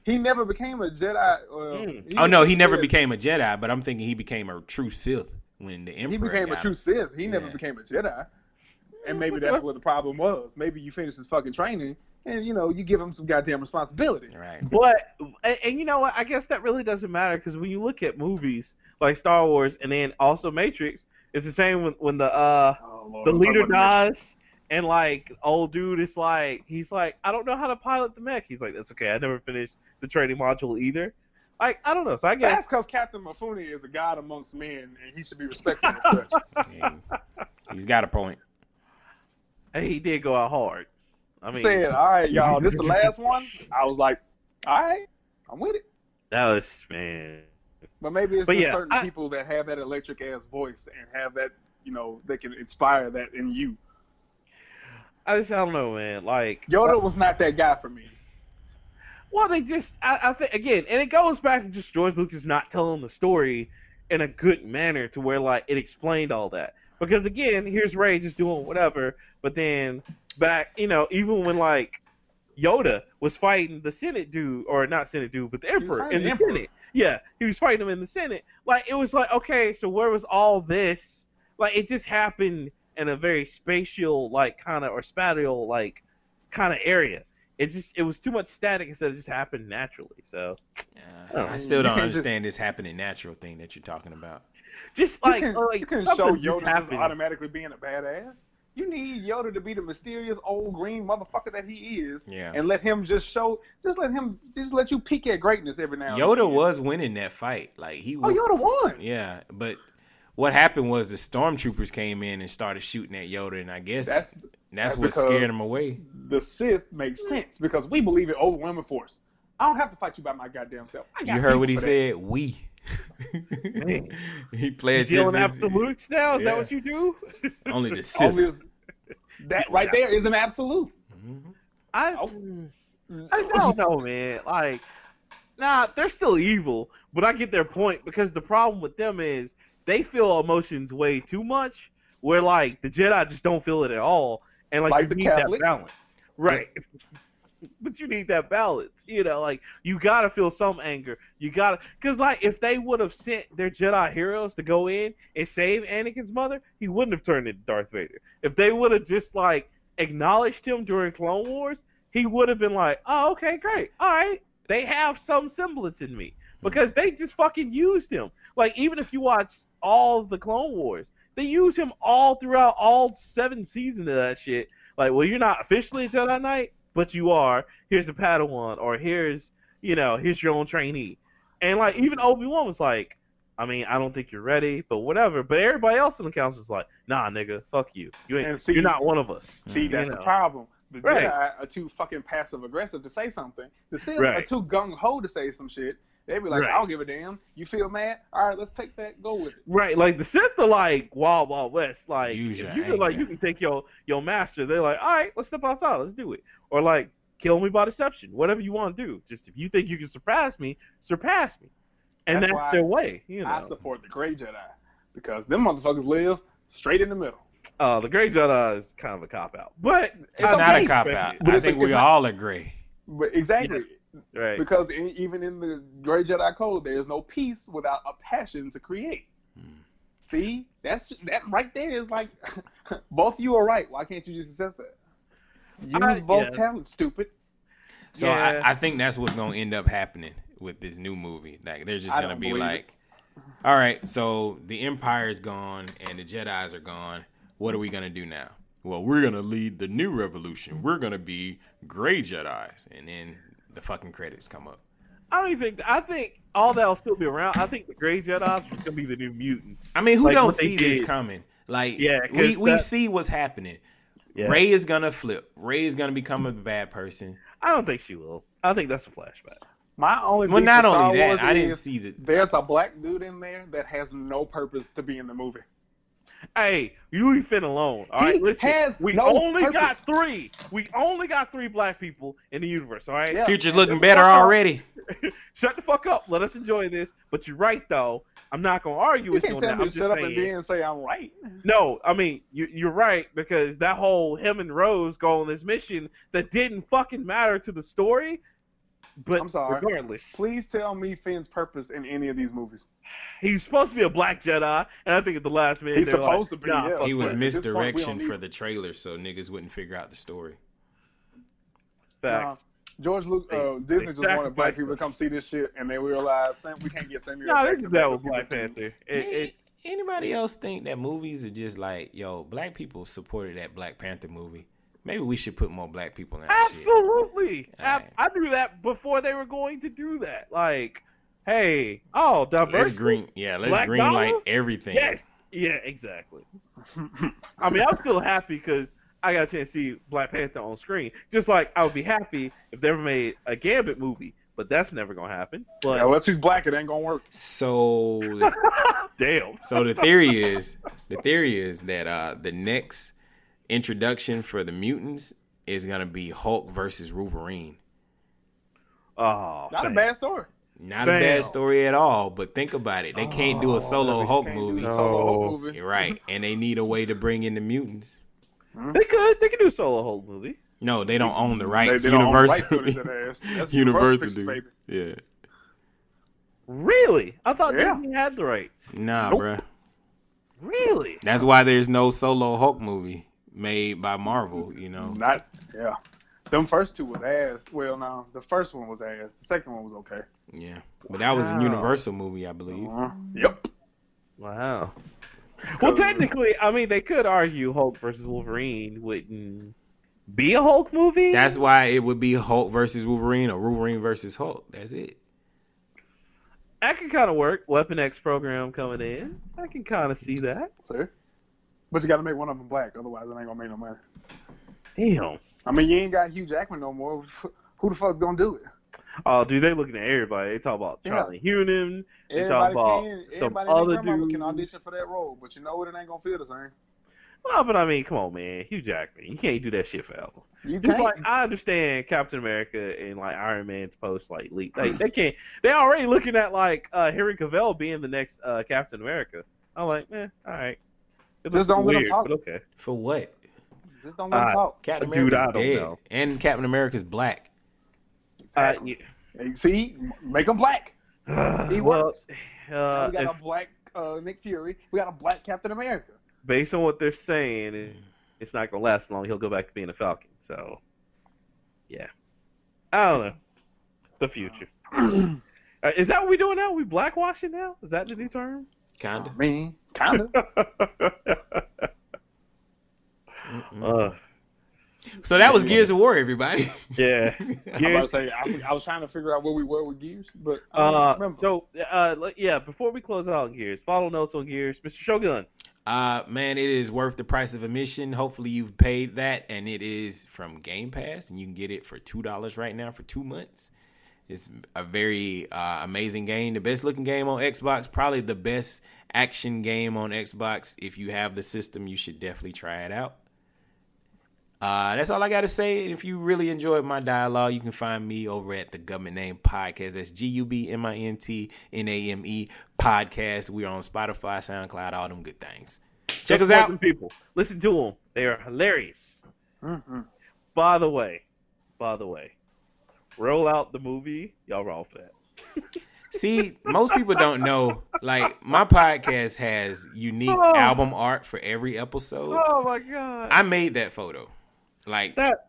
He never became a Jedi. He never became a Jedi, but I'm thinking he became a true Sith when the Emperor never became a Jedi. And maybe that's where the problem was. Maybe you finish his fucking training and, you know, you give him some goddamn responsibility. Right. But, and you know what? I guess that really doesn't matter because when you look at movies like Star Wars and then also Matrix, it's the same when the leader dies and, like, old dude is like, he's like, I don't know how to pilot the mech. He's like, that's okay. I never finished the training module either. Like, I don't know. So I guess. That's because Captain Mifune is a god amongst men and he should be respected as such. He's got a point. And he did go out hard. I mean, saying, all right, y'all, this is the last one. I was like, all right, I'm with it. That was, man. But maybe it's certain people that have that electric ass voice and have that, you know, they can inspire that in you. I don't know, man. Like Yoda was not that guy for me. Well, they just I think again, and it goes back to just George Lucas not telling the story in a good manner to where like it explained all that. Because again, here's Ray just doing whatever, but then back, you know, even when like Yoda was fighting the Senate dude, or not Senate dude, but the Emperor in the Senate. Yeah, he was fighting him in the Senate. Like it was like, okay, so where was all this? Like it just happened in a very spatial, like kind of, or spatial, like kind of area. It was too much static instead of just happened naturally. So I still don't understand this happening natural thing that you're talking about. Just like you can show Yoda just automatically being a badass. You need Yoda to be the mysterious old green motherfucker that he is, and let him just show, just let you peek at greatness every now and then. Yoda was winning that fight, like he. Oh, Yoda won. Yeah, but what happened was the stormtroopers came in and started shooting at Yoda, and I guess that's what scared him away. The Sith makes sense because we believe in overwhelming force. I don't have to fight you by my goddamn self. You heard what he said. We. He played. You don't absolutes now. Is that what you do? Only the Sith. That right there is an absolute. Mm-hmm. I don't know, man. Like, nah, they're still evil, but I get their point because the problem with them is they feel emotions way too much. Where like the Jedi just don't feel it at all, and like you need Catholics. That balance, right? But you need that balance, you know. Like you gotta feel some anger. You gotta, cause like if they would have sent their Jedi heroes to go in and save Anakin's mother, he wouldn't have turned into Darth Vader. If they would have just like acknowledged him during Clone Wars, he would have been like, "Oh, okay, great, all right, they have some semblance in me," because they just fucking used him. Like even if you watch all the Clone Wars, they use him all throughout all 7 seasons of that shit. Like, well, you're not officially a Jedi Knight, but you are. Here's the Padawan, or here's, you know, here's your own trainee. And, like, even Obi-Wan was like, I mean, I don't think you're ready, but whatever. But everybody else in the council was like, nah, nigga, fuck you. You're not one of us. See, that's the problem. The Jedi are too fucking passive-aggressive to say something. The Sith are too gung-ho to say some shit. They be like, I don't give a damn. You feel mad? All right, let's take that. Go with it. Right, like the Sith are like Wild Wild West. Like you feel like you can take your master. They're like, all right, let's step outside. Let's do it. Or like, kill me by deception. Whatever you want to do. Just if you think you can surpass me. And that's their way. You know? I support the Grey Jedi because them motherfuckers live straight in the middle. The Grey Jedi is kind of a cop out, but it's not a cop out. I think we all agree. But exactly. Yeah. Right. Because even in the Grey Jedi Code, there is no peace without a passion to create. See, that right there is like, both of you are right. Why can't you just accept that? Use both talents, stupid. So I think that's what's going to end up happening with this new movie. Like they're just going to be like, all right, so the Empire is gone and the Jedis are gone. What are we going to do now? Well, we're going to lead the new revolution. We're going to be Grey Jedis, and then the fucking credits come up. I think all that will still be around. I think the Grey Jedi's going to be the new mutants. I mean, who like, don't see this coming? Like, we see what's happening. Yeah. Rey is going to flip. Rey is going to become a bad person. I don't think she will. I think that's a flashback. My only well, not only that, I didn't see that. There's a black dude in there that has no purpose to be in the movie. Hey, you leave Finn alone. All right, listen. We only got 3 black people in the universe. All right, future's looking better already. Shut the fuck up. Let us enjoy this. But you're right though. I'm not gonna argue with you on that. You can't tell me to shut up and then say I'm right. No, I mean you're right because that whole him and Rose go on this mission that didn't fucking matter to the story. But I'm sorry. Regardless, please tell me Finn's purpose in any of these movies. He's supposed to be a black Jedi, and I think at the last minute he's supposed to be. Nah, he was misdirection for the trailer, so niggas wouldn't figure out the story. Facts. George Lucas, Disney just wanted black people to come see this shit, and they realized we can't get Samuel Jackson. That was Black Panther. Anybody else think that movies are just like, yo, black people supported that Black Panther movie? Maybe we should put more black people in that shit. Absolutely. Right. I knew that before they were going to do that. Like, hey, diversity. Let's greenlight everything. Yes. Yeah, exactly. I mean, I'm still happy because I got a chance to see Black Panther on screen. Just like I would be happy if they ever made a Gambit movie, but that's never going to happen. But unless he's black, it ain't going to work. So, damn. So the theory is that the next introduction for the mutants is gonna be Hulk versus Wolverine. Oh, not a bad story. Not a bad story at all, but think about it. They can't do a solo Hulk movie. You're right. And they need a way to bring in the mutants. They could do a solo Hulk movie. No, they don't own the rights. Universal. Yeah. Really? I thought Disney had the rights. Nah, bruh. Really? That's why there's no solo Hulk movie made by Marvel, you know. Them first two was ass. Well, no, the first one was ass. The second one was okay. Yeah, but that was a Universal movie, I believe. Yep. Wow. Well, technically, I mean, they could argue Hulk versus Wolverine wouldn't be a Hulk movie. That's why it would be Hulk versus Wolverine or Wolverine versus Hulk. That's it. That can kind of work. Weapon X program coming in. I can kind of see that. Sure. But you got to make one of them black, otherwise it ain't gonna make no money. Damn. I mean, you ain't got Hugh Jackman no more. Who the fuck's gonna do it? Oh, dude, they looking at everybody. They talk about Charlie Hunnam. They talk about some other dude can audition for that role, but you know what? It ain't gonna feel the same. Well, but I mean, come on, man, Hugh Jackman. You can't do that shit forever. You can't. Like, I understand Captain America and like Iron Man's post like leak. They can't. They already looking at like Henry Cavill being the next Captain America. I'm like, man, all right. Just don't let him talk. Okay. For what? Just don't let him talk. Captain America's dead, and Captain America's black. Exactly. See, make him black. He works. We got a black Nick Fury. We got a black Captain America. Based on what they're saying, it's not gonna last long. He'll go back to being a Falcon. So, yeah, I don't know. The future. Is that what we're doing now? We blackwashing now? Is that the new term? Kinda. I mean, kinda. So that was Gears of War, everybody. Yeah. I was trying to figure out where we were with Gears, but remember. So before we close out Gears, final notes on Gears, Mr. Shogun. Man, it is worth the price of admission. Hopefully you've paid that, and it is from Game Pass, and you can get it for $2 right now for 2 months. It's a very amazing game. The best looking game on Xbox, probably the best action game on Xbox. If you have the system, you should definitely try it out. That's all I got to say. If you really enjoyed my dialogue, you can find me over at the Government Name Podcast. That's GUBMINTNAME Podcast. We are on Spotify, SoundCloud, all them good things. Check us out. People. Listen to them. They are hilarious. Mm-hmm. By the way, roll out the movie. Y'all wrong for that. See, most people don't know, like, my podcast has unique album art for every episode. Oh, my God. I made that photo. Like, that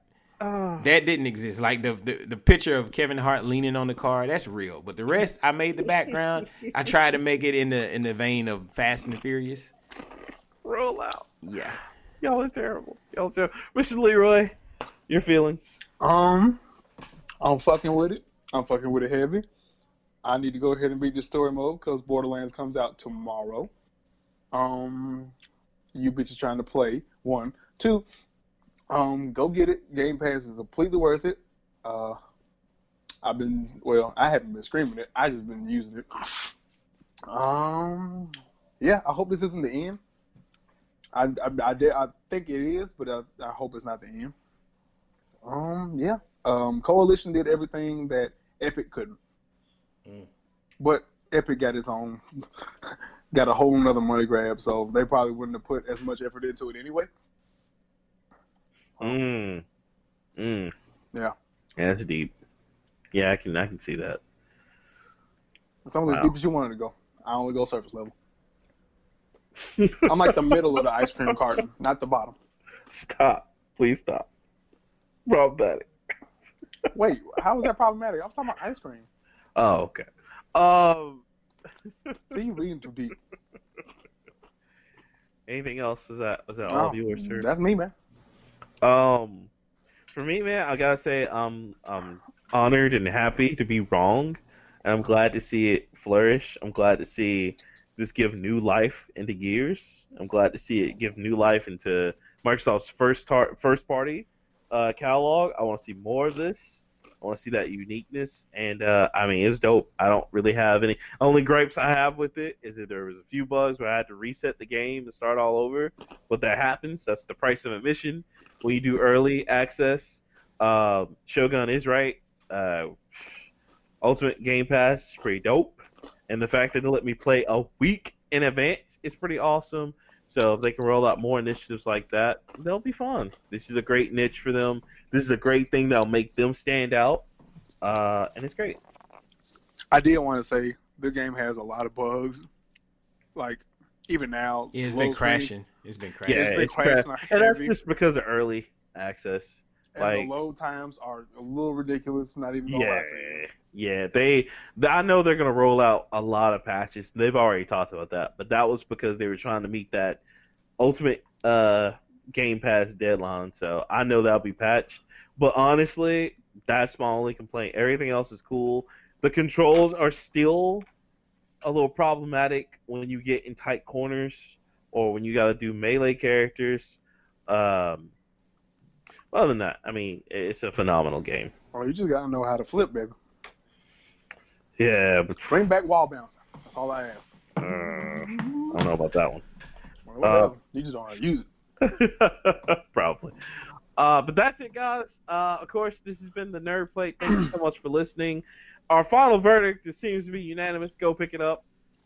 didn't exist. Like, the picture of Kevin Hart leaning on the car, that's real. But the rest, I made the background. I tried to make it in the vein of Fast and Furious. Roll out. Yeah. Y'all are terrible. Mr. Leroy, your feelings? I'm fucking with it. I'm fucking with it heavy. I need to go ahead and read the story mode because Borderlands comes out tomorrow. You bitches trying to play. 1, 2. Go get it. Game Pass is completely worth it. I haven't been screaming it. I just been using it. I hope this isn't the end. I think it is, but I hope it's not the end. Coalition did everything that Epic couldn't. Mm. But Epic got its own, got a whole nother money grab, so they probably wouldn't have put as much effort into it anyway. Yeah, that's deep. Yeah, I can see that. It's only as deep as you wanted to go. I only go surface level. I'm like the middle of the ice cream carton, not the bottom. Stop. Please stop. Problematic. Wait, how is that problematic? I'm talking about ice cream. Oh, okay. See, you reading too deep. Anything else? Was that all of you or sir? That's me, man. For me, man, I gotta say I'm honored and happy to be wrong. I'm glad to see it flourish. I'm glad to see this give new life into Gears. I'm glad to see it give new life into Microsoft's first party catalog. I want to see more of this. I want to see that uniqueness, and I mean, it's dope. I don't really have any. Only gripes I have with it is that there was a few bugs where I had to reset the game and start all over, but that happens. That's the price of admission when you do early access. Shogun is right. Ultimate Game Pass is pretty dope, and the fact that it let me play a week in advance is pretty awesome. So if they can roll out more initiatives like that, they'll be fun. This is a great niche for them. This is a great thing that'll make them stand out, and it's great. I did want to say this game has a lot of bugs. Like even now, it's been crashing. Yeah, it's crashing. And that's just because of early access. And like, the load times are a little ridiculous. Not even going out to you. Yeah, I know they're going to roll out a lot of patches. They've already talked about that, but that was because they were trying to meet that Ultimate Game Pass deadline, so I know that'll be patched. But honestly, that's my only complaint. Everything else is cool. The controls are still a little problematic when you get in tight corners or when you got to do melee characters. Other than that, I mean, it's a phenomenal game. Oh, you just got to know how to flip, baby. Yeah, but bring back wall bouncing. That's all I ask. I don't know about that one. Well, you just don't want to use it. Probably. But that's it, guys. Of course, this has been the Nerd Plate. Thank you so much for listening. Our final verdict seems to be unanimous. Go pick it up.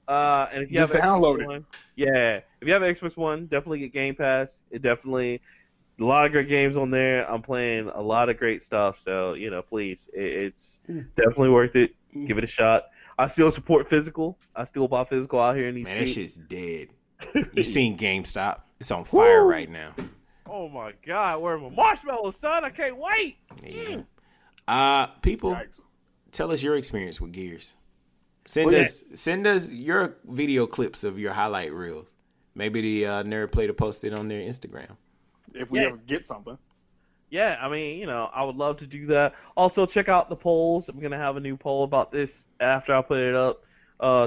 And if you just have download it. Yeah, if you have Xbox One, definitely get Game Pass. It definitely a lot of great games on there. I'm playing a lot of great stuff. So please, it's definitely worth it. Give it a shot. I still support physical. I still buy physical out here in these streets. Man, that shit's dead. You seen GameStop? It's on fire right now. Oh my God, where are my marshmallows, son? I can't wait. Yeah. People, tell us your experience with Gears. Send us your video clips of your highlight reels. Maybe the Nerd Plater posted on their Instagram. If we ever get something. Yeah, I mean, I would love to do that. Also, check out the polls. I'm going to have a new poll about this after I put it up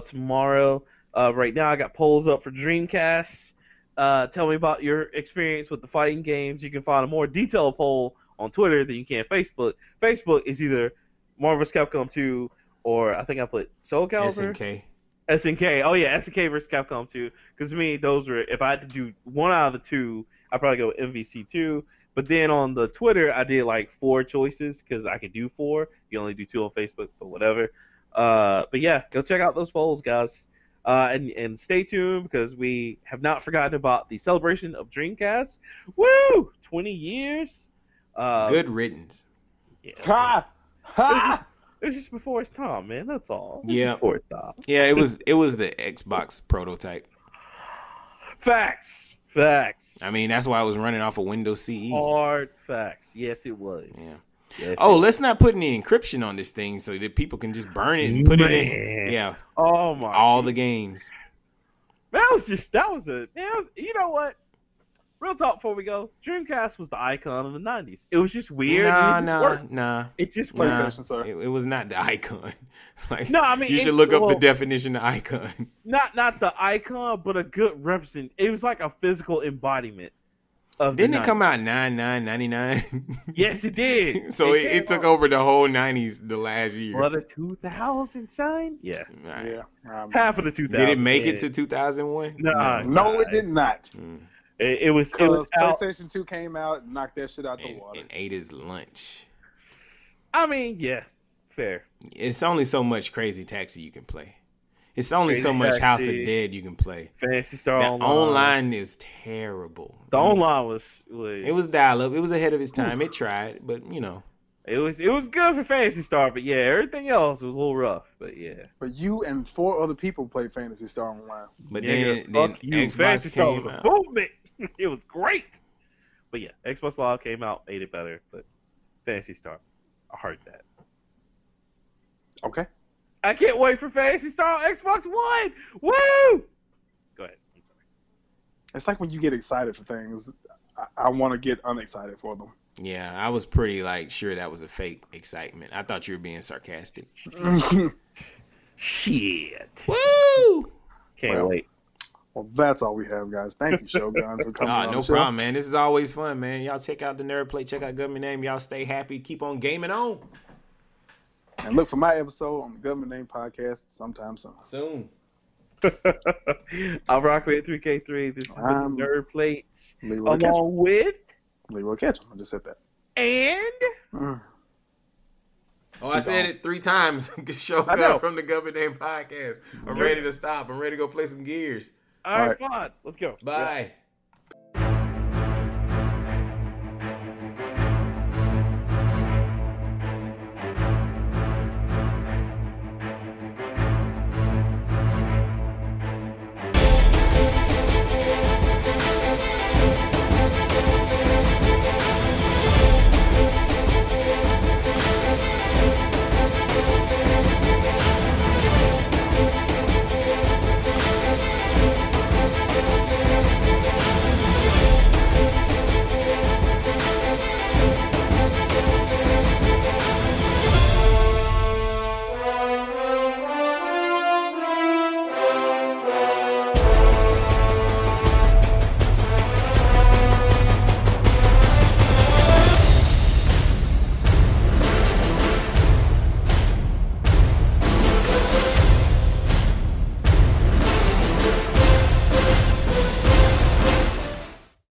tomorrow. Right now, I got polls up for Dreamcast. Tell me about your experience with the fighting games. You can find a more detailed poll on Twitter than you can Facebook. Facebook is either Marvel's Capcom 2 or I think I put Soul Calibur. SNK. Oh, yeah, SNK versus Capcom 2. Because to me, those were, if I had to do one out of the two, I'd probably go with MVC 2. But then on the Twitter, I did like 4 choices because I could do 4. You only do 2 on Facebook, but whatever. But yeah, go check out those polls, guys. And stay tuned because we have not forgotten about the celebration of Dreamcast. Woo! 20 years. Good riddance. Yeah. Ha! It was just before its time, man. That's all. Yeah. Before its time. Yeah, it was the Xbox prototype. Facts. I mean, that's why I was running off of Windows CE. Hard facts. Yes, it was. Yeah. Yes, let's not put any encryption on this thing so that people can just burn it and put it in. Yeah. Oh my. All the games. You know what? Real talk before we go. Dreamcast was the icon of the 90s. It was just weird. Nah. It just PlayStation, sir. It was not the icon. You should look up the definition of icon. Not the icon, but a good represent. It was like a physical embodiment of the 90s. Didn't it come out 9999? Yes, it did. So it took over the whole 90s the last year. What, the 2000 sign? Yeah. Right. Yeah. Half of the 2000. Did it make it to 2001? No, it did not. Mm. It was PlayStation 2 came out and knocked that shit out the water. And ate his lunch. I mean, yeah, fair. It's only so much Crazy Taxi you can play. It's only so much House of Dead you can play. Fantasy Star Online. The online is terrible. The online was... It was dial-up. It was ahead of its time. It tried, but, It was good for Fantasy Star, but, yeah, everything else was a little rough, but, yeah. But you and 4 other people played Fantasy Star Online. But then Xbox Fantasy Star came out. Movement. It was great. But yeah, Xbox Live came out, made it better, but Fantasy Star, I heard that. Okay. I can't wait for Fantasy Star on Xbox One! Woo! Go ahead. I'm sorry. It's like when you get excited for things, I want to get unexcited for them. Yeah, I was pretty sure that was a fake excitement. I thought you were being sarcastic. Shit. Woo! Can't wait. Well, that's all we have, guys. Thank you, Shogun, for coming on. No problem, man. This is always fun, man. Y'all check out the Nerd Plate. Check out Government Name. Y'all stay happy. Keep on gaming on. And look for my episode on the Government Name Podcast sometime soon. Soon. I'm Rockway at 3K3. This is Nerd Plates. Leroy along Ketchum. With Leroy Ketchum. I just said that. And oh, I said it 3 times. Shogun from the Government Name Podcast. I'm ready to stop. I'm ready to go play some Gears. All right, fine. Let's go. Bye. Yeah.